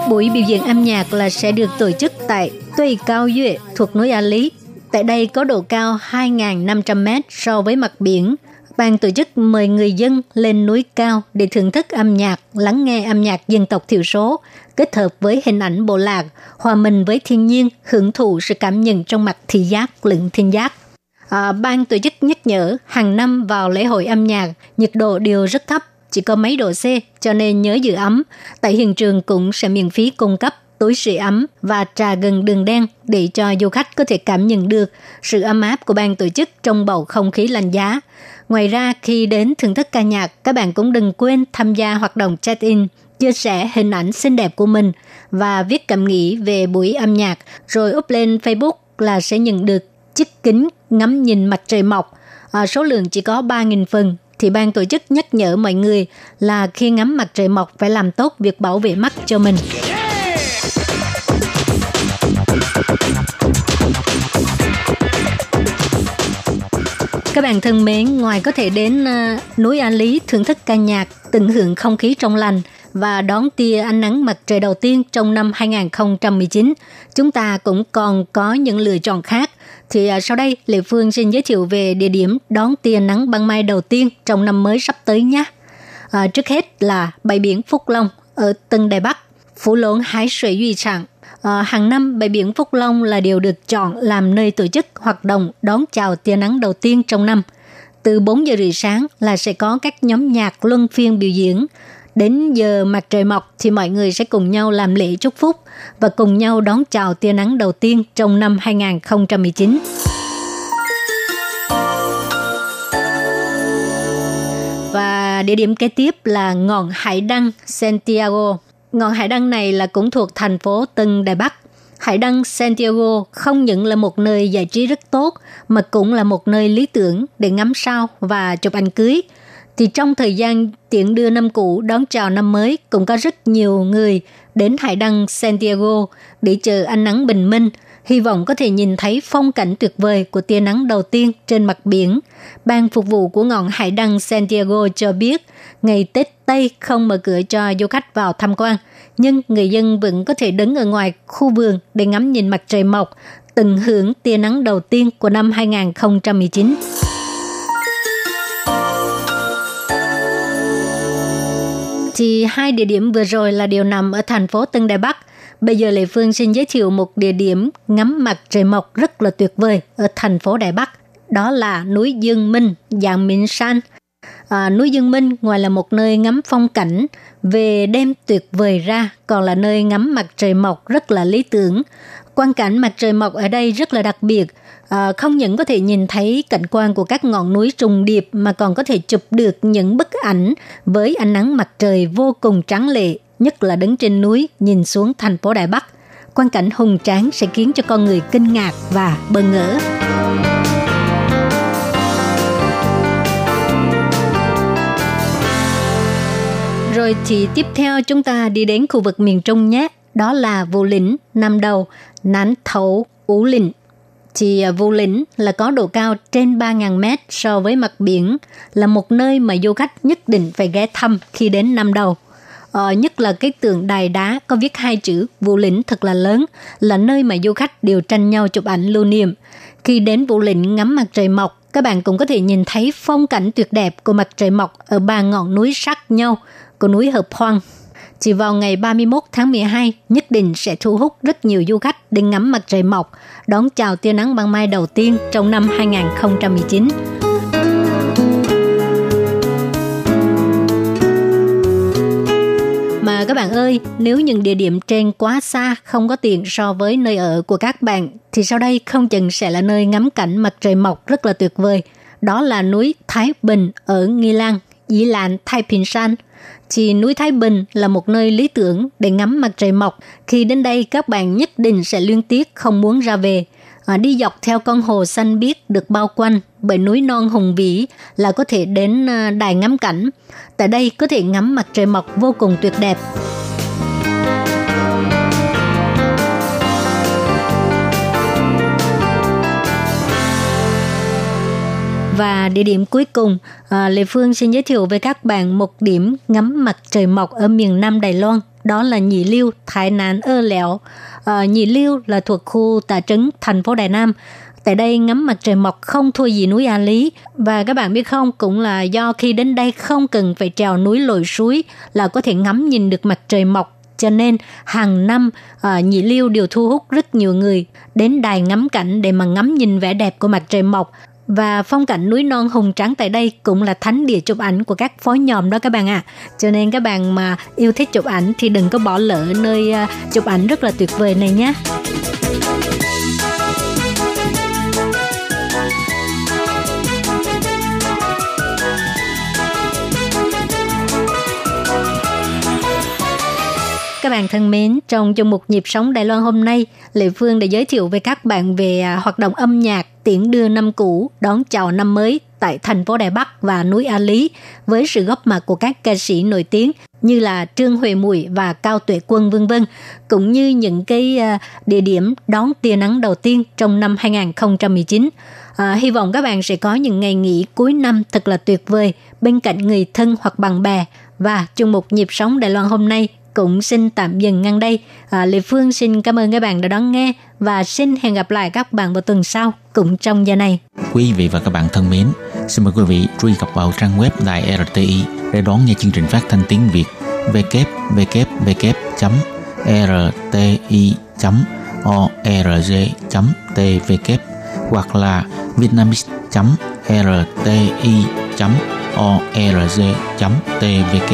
Buổi biểu diễn âm nhạc là sẽ được tổ chức tại Tuy Cao Duệ thuộc núi A Lý. Tại đây có độ cao 2.500m so với mặt biển. Ban tổ chức mời người dân lên núi cao để thưởng thức âm nhạc, lắng nghe âm nhạc dân tộc thiểu số, kết hợp với hình ảnh bộ lạc, hòa mình với thiên nhiên, hưởng thụ sự cảm nhận trong mặt thị giác, lẫn thính giác. Ban tổ chức nhắc nhở, hàng năm vào lễ hội âm nhạc, nhiệt độ đều rất thấp, chỉ có mấy độ C, cho nên nhớ giữ ấm. Tại hiện trường cũng sẽ miễn phí cung cấp túi sưởi ấm và trà gừng đường đen để cho du khách có thể cảm nhận được sự ấm áp của ban tổ chức trong bầu không khí lạnh giá. Ngoài ra, khi đến thưởng thức ca nhạc, các bạn cũng đừng quên tham gia hoạt động chat-in, chia sẻ hình ảnh xinh đẹp của mình và viết cảm nghĩ về buổi âm nhạc, rồi up lên Facebook là sẽ nhận được chiếc kính ngắm nhìn mặt trời mọc. Số lượng chỉ có 3.000 phần. Thì ban tổ chức nhắc nhở mọi người là khi ngắm mặt trời mọc phải làm tốt việc bảo vệ mắt cho mình. Các bạn thân mến, ngoài có thể đến núi A Lý thưởng thức ca nhạc, tận hưởng không khí trong lành và đón tia ánh nắng mặt trời đầu tiên trong năm 2019, chúng ta cũng còn có những lựa chọn khác. Thì sau đây, Lê Phương xin giới thiệu về địa điểm đón tia nắng ban mai đầu tiên trong năm mới sắp tới nhé. Trước hết là bãi biển Phúc Long ở Tân Đài Bắc, Phú Lũng Hải Suối Duy Sản. Hàng năm, bãi biển Phúc Long là điều được chọn làm nơi tổ chức hoạt động đón chào tia nắng đầu tiên trong năm. Từ 4 giờ rưỡi sáng là sẽ có các nhóm nhạc luân phiên biểu diễn. Đến giờ mặt trời mọc thì mọi người sẽ cùng nhau làm lễ chúc phúc và cùng nhau đón chào tia nắng đầu tiên trong năm 2019. Và địa điểm kế tiếp là ngọn hải đăng Santiago. Ngọn hải đăng này là cũng thuộc thành phố Tân Đài Bắc. Hải đăng Santiago không những là một nơi giải trí rất tốt mà cũng là một nơi lý tưởng để ngắm sao và chụp ảnh cưới. Thì trong thời gian tiễn đưa năm cũ đón chào năm mới cũng có rất nhiều người đến hải đăng Santiago để chờ ánh nắng bình minh. hy vọng có thể nhìn thấy phong cảnh tuyệt vời của tia nắng đầu tiên trên mặt biển. Ban phục vụ của ngọn hải đăng Santiago cho biết, ngày Tết Tây không mở cửa cho du khách vào tham quan, nhưng người dân vẫn có thể đứng ở ngoài khu vườn để ngắm nhìn mặt trời mọc, tận hưởng tia nắng đầu tiên của năm 2019. Chỉ hai địa điểm vừa rồi là điều nằm ở thành phố Tân Đài Bắc. Bây giờ Lệ Phương xin giới thiệu một địa điểm ngắm mặt trời mọc rất là tuyệt vời ở thành phố Đài Bắc. Đó là núi Dương Minh, dạng Minh San. Núi Dương Minh ngoài là một nơi ngắm phong cảnh, về đêm tuyệt vời ra còn là nơi ngắm mặt trời mọc rất là lý tưởng. Quang cảnh mặt trời mọc ở đây rất là đặc biệt. Không những có thể nhìn thấy cảnh quan của các ngọn núi trùng điệp mà còn có thể chụp được những bức ảnh với ánh nắng mặt trời vô cùng tráng lệ, nhất là đứng trên núi nhìn xuống thành phố Đài Bắc. Quang cảnh hùng tráng sẽ khiến cho con người kinh ngạc và bơ ngỡ. Rồi thì tiếp theo chúng ta đi đến khu vực miền Trung nhé. Đó là Vũ Lĩnh, Nam Đầu, Nán Thấu, Ú Lĩnh. Thì Vũ Lĩnh là có độ cao trên 3.000m so với mặt biển, là một nơi mà du khách nhất định phải ghé thăm khi đến Nam Đầu. Nhất là cái tượng đài đá có viết hai chữ Vũ Lĩnh thật là lớn, là nơi mà du khách đều tranh nhau chụp ảnh lưu niệm. Khi đến Vũ Lĩnh ngắm mặt trời mọc, các bạn cũng có thể nhìn thấy phong cảnh tuyệt đẹp của mặt trời mọc ở ba ngọn núi sát nhau của núi Hợp Hoang. Chỉ vào ngày 31 tháng 12, nhất định sẽ thu hút rất nhiều du khách đến ngắm mặt trời mọc, đón chào tia nắng ban mai đầu tiên trong năm 2019. Mà các bạn ơi, nếu những địa điểm trên quá xa, không có tiện so với nơi ở của các bạn, thì sau đây không chừng sẽ là nơi ngắm cảnh mặt trời mọc rất là tuyệt vời. Đó là núi Thái Bình ở Nghi Lan, Dĩ Lạn, Thái Bình San. Thì núi Thái Bình là một nơi lý tưởng để ngắm mặt trời mọc. Khi đến đây các bạn nhất định sẽ luyến tiếc không muốn ra về. Đi dọc theo con hồ xanh biếc được bao quanh bởi núi non hùng vĩ là có thể đến đài ngắm cảnh. Tại đây có thể ngắm mặt trời mọc vô cùng tuyệt đẹp. Và địa điểm cuối cùng, Lê Phương xin giới thiệu với các bạn một điểm ngắm mặt trời mọc ở miền Nam Đài Loan, đó là Nhị Liêu, Thái Nán Ơ Lẹo. Nhị Liêu là thuộc khu Tà Trấn, thành phố Đài Nam. Tại đây ngắm mặt trời mọc không thua gì núi A Lý. Và các bạn biết không, cũng là do khi đến đây không cần phải trèo núi lội suối là có thể ngắm nhìn được mặt trời mọc. Cho nên hàng năm Nhị Liêu đều thu hút rất nhiều người đến đài ngắm cảnh để mà ngắm nhìn vẻ đẹp của mặt trời mọc. Và phong cảnh núi non hùng tráng tại đây cũng là thánh địa chụp ảnh của các phối nhòm đó các bạn ạ. Cho nên các bạn mà yêu thích chụp ảnh thì đừng có bỏ lỡ nơi chụp ảnh rất là tuyệt vời này nhé. Các bạn thân mến, trong chương mục Nhịp Sống Đài Loan hôm nay, Lệ Phương đã giới thiệu với các bạn về hoạt động âm nhạc tiễn đưa năm cũ, đón chào năm mới tại thành phố Đài Bắc và núi A Lý với sự góp mặt của các ca sĩ nổi tiếng như là Trương Huệ Muội và Cao Tuệ Quân v.v. cũng như những cái địa điểm đón tia nắng đầu tiên trong năm 2019. Hy vọng các bạn sẽ có những ngày nghỉ cuối năm thật là tuyệt vời bên cạnh người thân hoặc bạn bè. Và chương mục Nhịp Sống Đài Loan hôm nay cũng xin tạm dừng ngang đây. Lê Phương xin cảm ơn các bạn đã đón nghe và xin hẹn gặp lại các bạn vào tuần sau cũng trong giờ này. Quý vị và các bạn thân mến, xin mời quý vị truy cập vào trang web đài RTI để đón nghe chương trình phát thanh tiếng Việt www.rti.org.tv hoặc là vietnamese.rti.org.tv.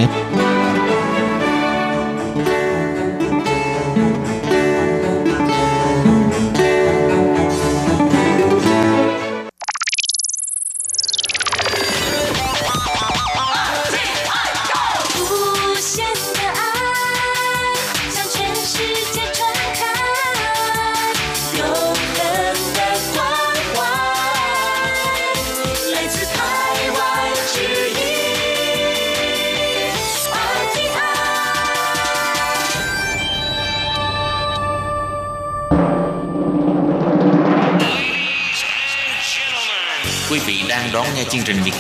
Quý vị đang đón nghe chương trình Việt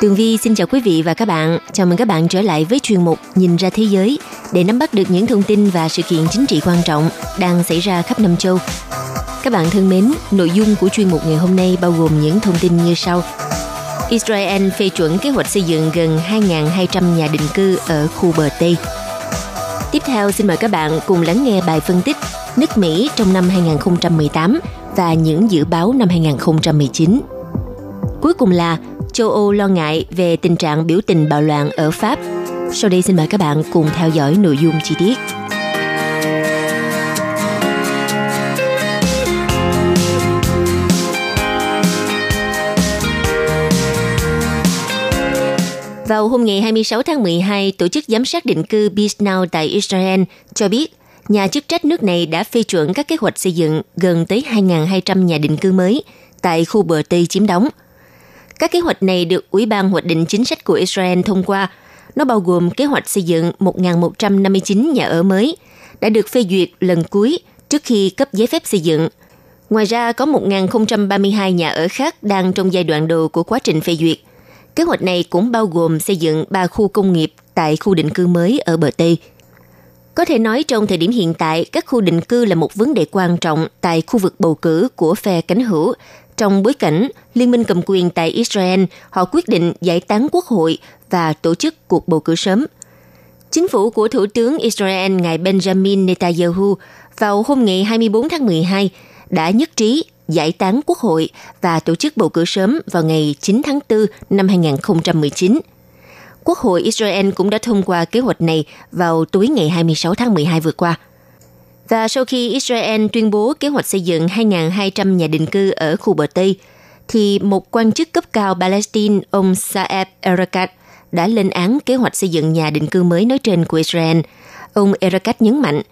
Tường Vi xin chào quý vị và các bạn. Chào mừng các bạn trở lại với chuyên mục Nhìn ra thế giới để nắm bắt được những thông tin và sự kiện chính trị quan trọng đang xảy ra khắp năm châu. Các bạn thân mến, nội dung của chuyên mục ngày hôm nay bao gồm những thông tin như sau. Israel phê chuẩn kế hoạch xây dựng gần 2.200 nhà định cư ở khu bờ Tây. Tiếp theo xin mời các bạn cùng lắng nghe bài phân tích nước Mỹ trong năm 2018 và những dự báo năm 2019. Cuối cùng là châu Âu lo ngại về tình trạng biểu tình bạo loạn ở Pháp. Sau đây xin mời các bạn cùng theo dõi nội dung chi tiết. Vào hôm ngày 26 tháng 12, Tổ chức Giám sát định cư Peace Now tại Israel cho biết nhà chức trách nước này đã phê chuẩn các kế hoạch xây dựng gần tới 2.200 nhà định cư mới tại khu bờ Tây chiếm đóng. Các kế hoạch này được Ủy ban Hoạch định Chính sách của Israel thông qua. Nó bao gồm kế hoạch xây dựng 1.159 nhà ở mới, đã được phê duyệt lần cuối trước khi cấp giấy phép xây dựng. Ngoài ra, có 1.032 nhà ở khác đang trong giai đoạn đầu của quá trình phê duyệt. Kế hoạch này cũng bao gồm xây dựng 3 khu công nghiệp tại khu định cư mới ở bờ Tây. Có thể nói trong thời điểm hiện tại, các khu định cư là một vấn đề quan trọng tại khu vực bầu cử của phe cánh hữu. Trong bối cảnh, Liên minh cầm quyền tại Israel, họ quyết định giải tán quốc hội và tổ chức cuộc bầu cử sớm. Chính phủ của Thủ tướng Israel ngài Benjamin Netanyahu vào hôm ngày 24 tháng 12 đã nhất trí giải tán quốc hội và tổ chức bầu cử sớm vào ngày 9 tháng 4 năm 2019. Quốc hội Israel cũng đã thông qua kế hoạch này vào tối ngày 26 tháng 12 vừa qua. Và sau khi Israel tuyên bố kế hoạch xây dựng 2.200 nhà định cư ở khu bờ Tây, thì một quan chức cấp cao Palestine, ông Sa'eb Erekat, đã lên án kế hoạch xây dựng nhà định cư mới nói trên của Israel. Ông Erekat nhấn mạnh,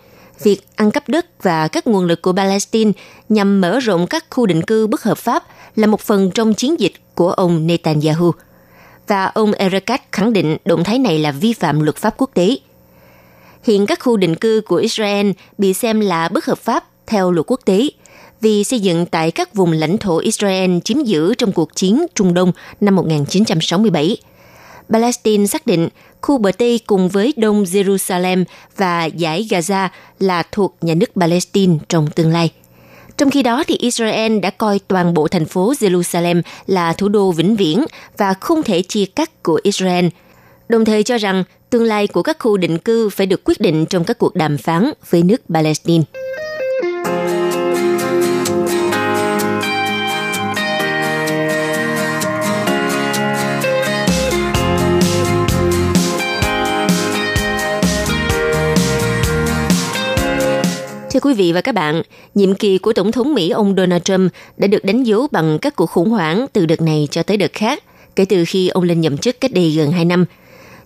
việc ăn cắp đất và các nguồn lực của Palestine nhằm mở rộng các khu định cư bất hợp pháp là một phần trong chiến dịch của ông Netanyahu. Và ông Erekat khẳng định động thái này là vi phạm luật pháp quốc tế. Hiện các khu định cư của Israel bị xem là bất hợp pháp theo luật quốc tế vì xây dựng tại các vùng lãnh thổ Israel chiếm giữ trong cuộc chiến Trung Đông năm 1967. Palestine xác định khu bờ Tây cùng với Đông Jerusalem và dải Gaza là thuộc nhà nước Palestine trong tương lai. Trong khi đó, thì Israel đã coi toàn bộ thành phố Jerusalem là thủ đô vĩnh viễn và không thể chia cắt của Israel, đồng thời cho rằng tương lai của các khu định cư phải được quyết định trong các cuộc đàm phán với nước Palestine. Thưa quý vị và các bạn, nhiệm kỳ của Tổng thống Mỹ ông Donald Trump đã được đánh dấu bằng các cuộc khủng hoảng từ đợt này cho tới đợt khác, kể từ khi ông lên nhậm chức cách đây gần 2 năm.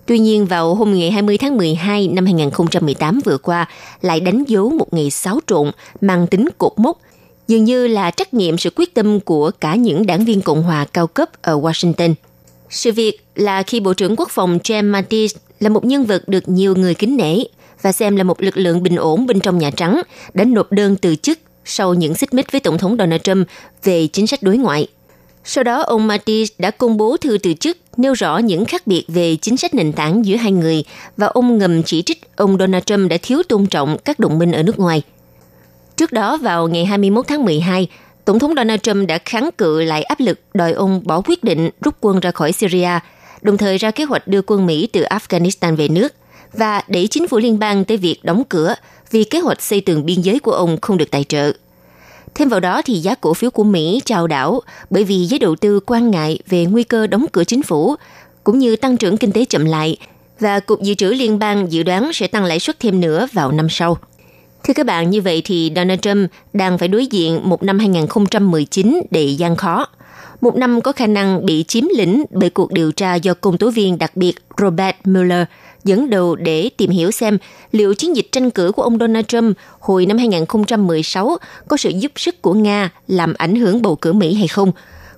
Tuy nhiên, vào hôm ngày 20 tháng 12 năm 2018 vừa qua lại đánh dấu một ngày xáo trộn mang tính cột mốc, dường như là trách nhiệm sự quyết tâm của cả những đảng viên Cộng hòa cao cấp ở Washington. Sự việc là khi Bộ trưởng Quốc phòng James Mattis là một nhân vật được nhiều người kính nể và xem là một lực lượng bình ổn bên trong Nhà Trắng đã nộp đơn từ chức sau những xích mích với Tổng thống Donald Trump về chính sách đối ngoại. Sau đó, ông Mattis đã công bố thư từ chức nêu rõ những khác biệt về chính sách nền tảng giữa hai người và ông ngầm chỉ trích ông Donald Trump đã thiếu tôn trọng các đồng minh ở nước ngoài. Trước đó, vào ngày 21 tháng 12, Tổng thống Donald Trump đã kháng cự lại áp lực đòi ông bỏ quyết định rút quân ra khỏi Syria, đồng thời ra kế hoạch đưa quân Mỹ từ Afghanistan về nước và đẩy chính phủ liên bang tới việc đóng cửa vì kế hoạch xây tường biên giới của ông không được tài trợ. Thêm vào đó thì giá cổ phiếu của Mỹ chao đảo bởi vì giới đầu tư quan ngại về nguy cơ đóng cửa chính phủ, cũng như tăng trưởng kinh tế chậm lại và Cục Dự trữ Liên bang dự đoán sẽ tăng lãi suất thêm nữa vào năm sau. Thưa các bạn, như vậy thì Donald Trump đang phải đối diện một năm 2019 đầy gian khó. một năm có khả năng bị chiếm lĩnh bởi cuộc điều tra do công tố viên đặc biệt Robert Mueller dẫn đầu để tìm hiểu xem liệu chiến dịch tranh cử của ông Donald Trump hồi năm 2016 có sự giúp sức của Nga làm ảnh hưởng bầu cử Mỹ hay không,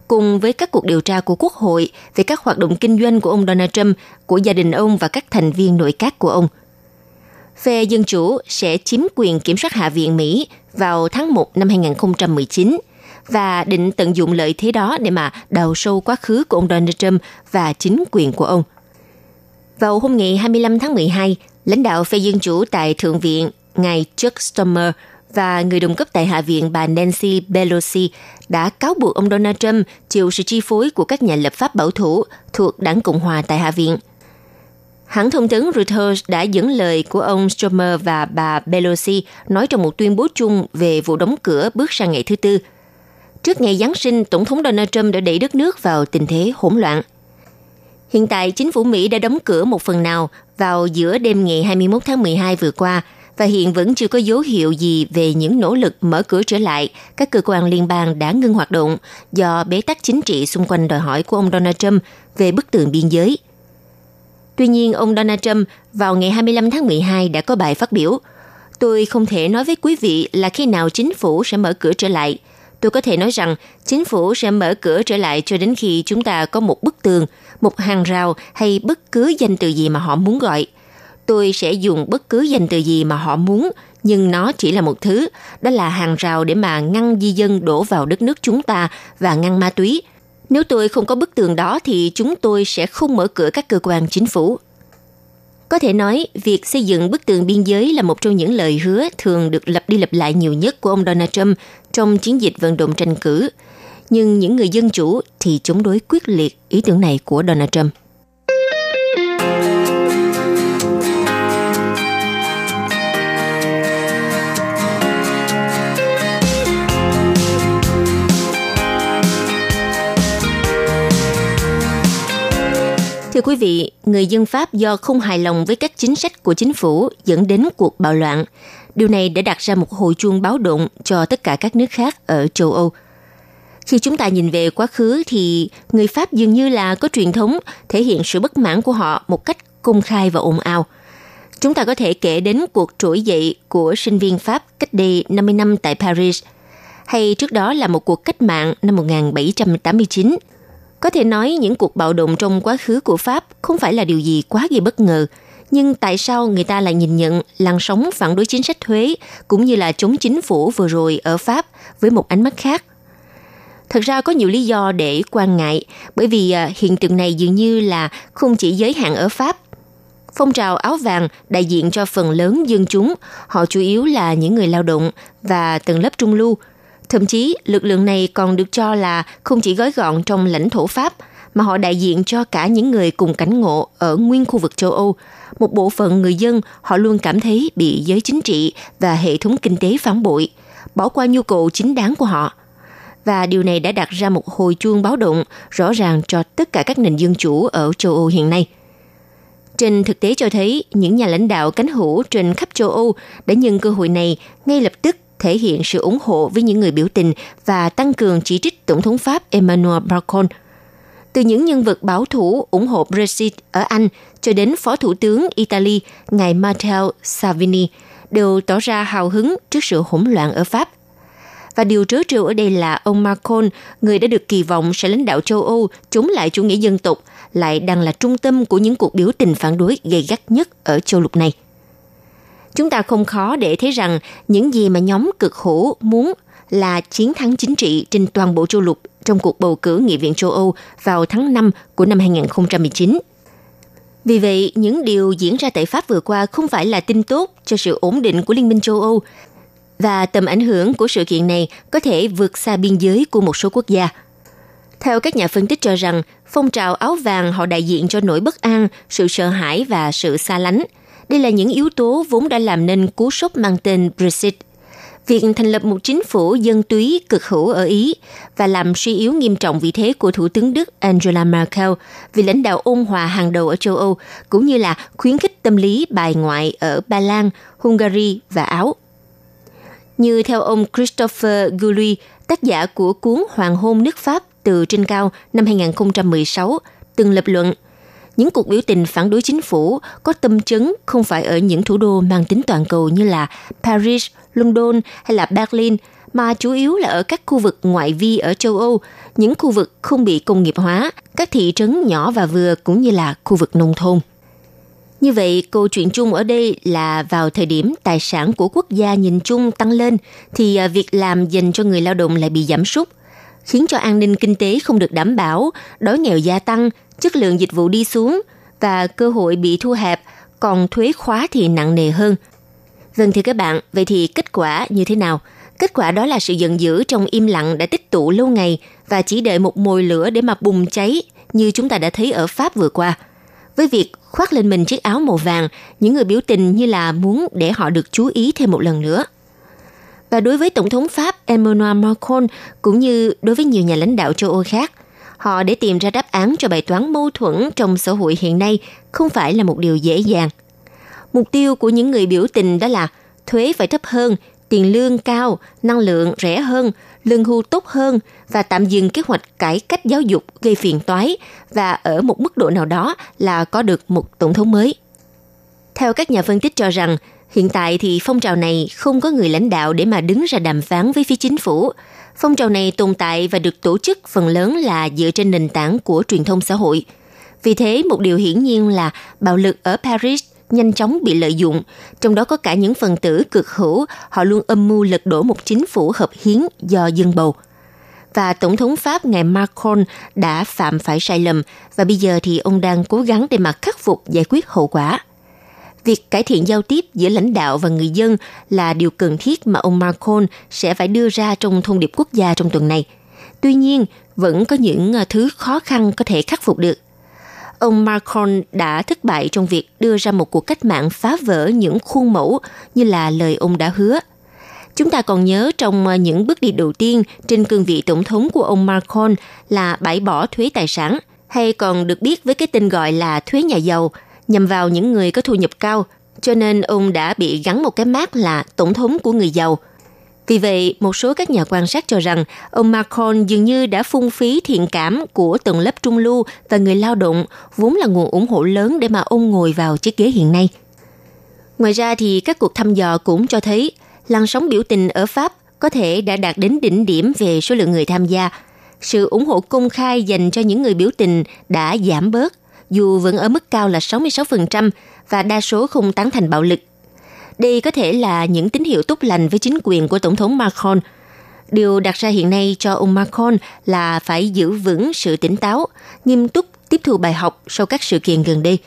cùng với các cuộc điều tra của Quốc hội về các hoạt động kinh doanh của ông Donald Trump, của gia đình ông và các thành viên nội các của ông. Phe Dân Chủ sẽ chiếm quyền kiểm soát Hạ viện Mỹ vào tháng 1 năm 2019 và định tận dụng lợi thế đó để mà đào sâu quá khứ của ông Donald Trump và chính quyền của ông. Vào hôm ngày 25 tháng 12, lãnh đạo phe Dân Chủ tại Thượng viện, ngài Chuck Schumer và người đồng cấp tại Hạ viện bà Nancy Pelosi đã cáo buộc ông Donald Trump chịu sự chi phối của các nhà lập pháp bảo thủ thuộc đảng Cộng hòa tại Hạ viện. Hãng thông tấn Reuters đã dẫn lời của ông Schumer và bà Pelosi nói trong một tuyên bố chung về vụ đóng cửa bước sang ngày thứ Tư. Trước ngày Giáng sinh, Tổng thống Donald Trump đã đẩy đất nước vào tình thế hỗn loạn. Hiện tại, chính phủ Mỹ đã đóng cửa một phần nào vào giữa đêm ngày 21 tháng 12 vừa qua và hiện vẫn chưa có dấu hiệu gì về những nỗ lực mở cửa trở lại các cơ quan liên bang đã ngưng hoạt động do bế tắc chính trị xung quanh đòi hỏi của ông Donald Trump về bức tường biên giới. Tuy nhiên, ông Donald Trump vào ngày 25 tháng 12 đã có bài phát biểu: "Tôi không thể nói với quý vị là khi nào chính phủ sẽ mở cửa trở lại. Tôi có thể nói rằng chính phủ sẽ mở cửa trở lại cho đến khi chúng ta có một bức tường, một hàng rào hay bất cứ danh từ gì mà họ muốn gọi. Tôi sẽ dùng bất cứ danh từ gì mà họ muốn, nhưng nó chỉ là một thứ, đó là hàng rào để mà ngăn di dân đổ vào đất nước chúng ta và ngăn ma túy. Nếu tôi không có bức tường đó thì chúng tôi sẽ không mở cửa các cơ quan chính phủ." Có thể nói, việc xây dựng bức tường biên giới là một trong những lời hứa thường được lặp đi lặp lại nhiều nhất của ông Donald Trump trong chiến dịch vận động tranh cử. Nhưng những người dân chủ thì chống đối quyết liệt ý tưởng này của Donald Trump. Thưa quý vị, người dân Pháp do không hài lòng với các chính sách của chính phủ dẫn đến cuộc bạo loạn. Điều này đã đặt ra một hồi chuông báo động cho tất cả các nước khác ở châu Âu. Khi chúng ta nhìn về quá khứ thì người Pháp dường như là có truyền thống thể hiện sự bất mãn của họ một cách công khai và ồn ào. Chúng ta có thể kể đến cuộc trỗi dậy của sinh viên Pháp cách đây 50 năm tại Paris, hay trước đó là một cuộc cách mạng năm 1789. Có thể nói những cuộc bạo động trong quá khứ của Pháp không phải là điều gì quá gây bất ngờ, nhưng tại sao người ta lại nhìn nhận làn sóng phản đối chính sách thuế cũng như là chống chính phủ vừa rồi ở Pháp với một ánh mắt khác? Thật ra có nhiều lý do để quan ngại, bởi vì hiện tượng này dường như là không chỉ giới hạn ở Pháp. Phong trào áo vàng đại diện cho phần lớn dân chúng, họ chủ yếu là những người lao động và tầng lớp trung lưu. Thậm chí, lực lượng này còn được cho là không chỉ gói gọn trong lãnh thổ Pháp, mà họ đại diện cho cả những người cùng cảnh ngộ ở nguyên khu vực châu Âu. Một bộ phận người dân, họ luôn cảm thấy bị giới chính trị và hệ thống kinh tế phản bội, bỏ qua nhu cầu chính đáng của họ. Và điều này đã đặt ra một hồi chuông báo động rõ ràng cho tất cả các nền dân chủ ở châu Âu hiện nay. Trên thực tế cho thấy, những nhà lãnh đạo cánh hữu trên khắp châu Âu đã nhân cơ hội này ngay lập tức thể hiện sự ủng hộ với những người biểu tình và tăng cường chỉ trích Tổng thống Pháp Emmanuel Macron. Từ những nhân vật bảo thủ ủng hộ Brexit ở Anh cho đến Phó Thủ tướng Italy, ngài Matteo Salvini, đều tỏ ra hào hứng trước sự hỗn loạn ở Pháp. Và điều trớ trêu ở đây là ông Macron, người đã được kỳ vọng sẽ lãnh đạo châu Âu chống lại chủ nghĩa dân tộc, lại đang là trung tâm của những cuộc biểu tình phản đối gay gắt nhất ở châu lục này. Chúng ta không khó để thấy rằng những gì mà nhóm cực hữu muốn là chiến thắng chính trị trên toàn bộ châu lục trong cuộc bầu cử Nghị viện châu Âu vào tháng 5 của năm 2019. Vì vậy, những điều diễn ra tại Pháp vừa qua không phải là tin tốt cho sự ổn định của Liên minh châu Âu, và tầm ảnh hưởng của sự kiện này có thể vượt xa biên giới của một số quốc gia. Theo các nhà phân tích cho rằng, phong trào áo vàng họ đại diện cho nỗi bất an, sự sợ hãi và sự xa lánh. Đây là những yếu tố vốn đã làm nên cú sốc mang tên Brexit. Việc thành lập một chính phủ dân túy cực hữu ở Ý và làm suy yếu nghiêm trọng vị thế của Thủ tướng Đức Angela Merkel, vị lãnh đạo ôn hòa hàng đầu ở châu Âu, cũng như là khuyến khích tâm lý bài ngoại ở Ba Lan, Hungary và Áo. Như theo ông Christopher Guilly, tác giả của cuốn Hoàng hôn nước Pháp từ trên cao năm 2016 từng lập luận, những cuộc biểu tình phản đối chính phủ có tâm chấn không phải ở những thủ đô mang tính toàn cầu như là Paris, London hay là Berlin, mà chủ yếu là ở các khu vực ngoại vi ở châu Âu, những khu vực không bị công nghiệp hóa, các thị trấn nhỏ và vừa cũng như là khu vực nông thôn. Như vậy, câu chuyện chung ở đây là vào thời điểm tài sản của quốc gia nhìn chung tăng lên, thì việc làm dành cho người lao động lại bị giảm sút, khiến cho an ninh kinh tế không được đảm bảo, đói nghèo gia tăng, chất lượng dịch vụ đi xuống và cơ hội bị thu hẹp, còn thuế khóa thì nặng nề hơn. Vâng thưa các bạn, vậy thì kết quả như thế nào? Kết quả đó là sự giận dữ trong im lặng đã tích tụ lâu ngày và chỉ đợi một mồi lửa để mà bùng cháy như chúng ta đã thấy ở Pháp vừa qua. Với việc khoác lên mình chiếc áo màu vàng, những người biểu tình như là muốn để họ được chú ý thêm một lần nữa. Và đối với Tổng thống Pháp Emmanuel Macron cũng như đối với nhiều nhà lãnh đạo châu Âu khác, họ để tìm ra đáp án cho bài toán mâu thuẫn trong xã hội hiện nay không phải là một điều dễ dàng. Mục tiêu của những người biểu tình đó là thuế phải thấp hơn, tiền lương cao, năng lượng rẻ hơn, lương hưu tốt hơn và tạm dừng kế hoạch cải cách giáo dục gây phiền toái và ở một mức độ nào đó là có được một tổng thống mới. Theo các nhà phân tích cho rằng, hiện tại thì phong trào này không có người lãnh đạo để mà đứng ra đàm phán với phía chính phủ. Phong trào này tồn tại và được tổ chức phần lớn là dựa trên nền tảng của truyền thông xã hội. Vì thế, một điều hiển nhiên là bạo lực ở Paris nhanh chóng bị lợi dụng, trong đó có cả những phần tử cực hữu, họ luôn âm mưu lật đổ một chính phủ hợp hiến do dân bầu. Và Tổng thống Pháp ngài Macron đã phạm phải sai lầm và bây giờ thì ông đang cố gắng để mà khắc phục giải quyết hậu quả. Việc cải thiện giao tiếp giữa lãnh đạo và người dân là điều cần thiết mà ông Macron sẽ phải đưa ra trong thông điệp quốc gia trong tuần này. Tuy nhiên, vẫn có những thứ khó khăn có thể khắc phục được. Ông Macron đã thất bại trong việc đưa ra một cuộc cách mạng phá vỡ những khuôn mẫu như là lời ông đã hứa. Chúng ta còn nhớ trong những bước đi đầu tiên trên cương vị tổng thống của ông Macron là bãi bỏ thuế tài sản, hay còn được biết với cái tên gọi là thuế nhà giàu, nhằm vào những người có thu nhập cao, cho nên ông đã bị gắn một cái mác là tổng thống của người giàu. Vì vậy, một số các nhà quan sát cho rằng ông Macron dường như đã phung phí thiện cảm của tầng lớp trung lưu và người lao động, vốn là nguồn ủng hộ lớn để mà ông ngồi vào chiếc ghế hiện nay. Ngoài ra thì các cuộc thăm dò cũng cho thấy làn sóng biểu tình ở Pháp có thể đã đạt đến đỉnh điểm về số lượng người tham gia. Sự ủng hộ công khai dành cho những người biểu tình đã giảm bớt, dù vẫn ở mức cao là 66% và đa số không tán thành bạo lực. Đây có thể là những tín hiệu tốt lành với chính quyền của Tổng thống Macron. Điều đặt ra hiện nay cho ông Macron là phải giữ vững sự tỉnh táo, nghiêm túc tiếp thu bài học sau các sự kiện gần đây.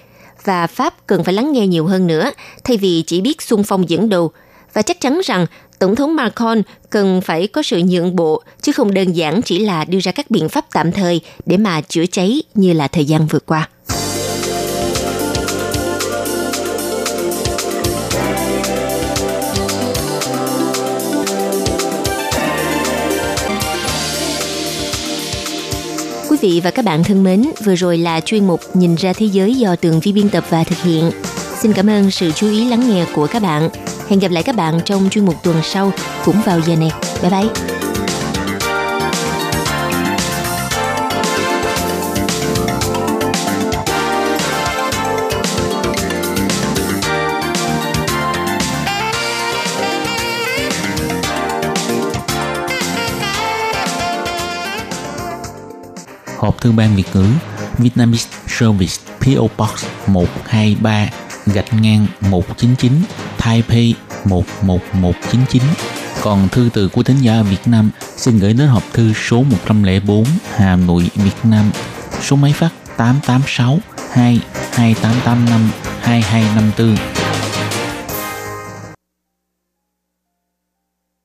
Và Pháp cần phải lắng nghe nhiều hơn nữa, thay vì chỉ biết xung phong dẫn đầu. Và chắc chắn rằng Tổng thống Macron cần phải có sự nhượng bộ, chứ không đơn giản chỉ là đưa ra các biện pháp tạm thời để mà chữa cháy như là thời gian vừa qua. Quý vị và các bạn thân mến, vừa rồi là chuyên mục Nhìn ra thế giới do Tường Vi biên tập và thực hiện. Xin cảm ơn sự chú ý lắng nghe của các bạn. Hẹn gặp lại các bạn trong chuyên mục tuần sau cũng vào giờ này. Bye bye! Hộp thư ban Việt ngữ Vietnamese Service PO Box 123-199 Taipei 11199. Còn thư từ của thính giả Việt Nam xin gửi đến hộp thư số 104 Hà Nội, Việt Nam. Số máy phát 886 2 2885 2254.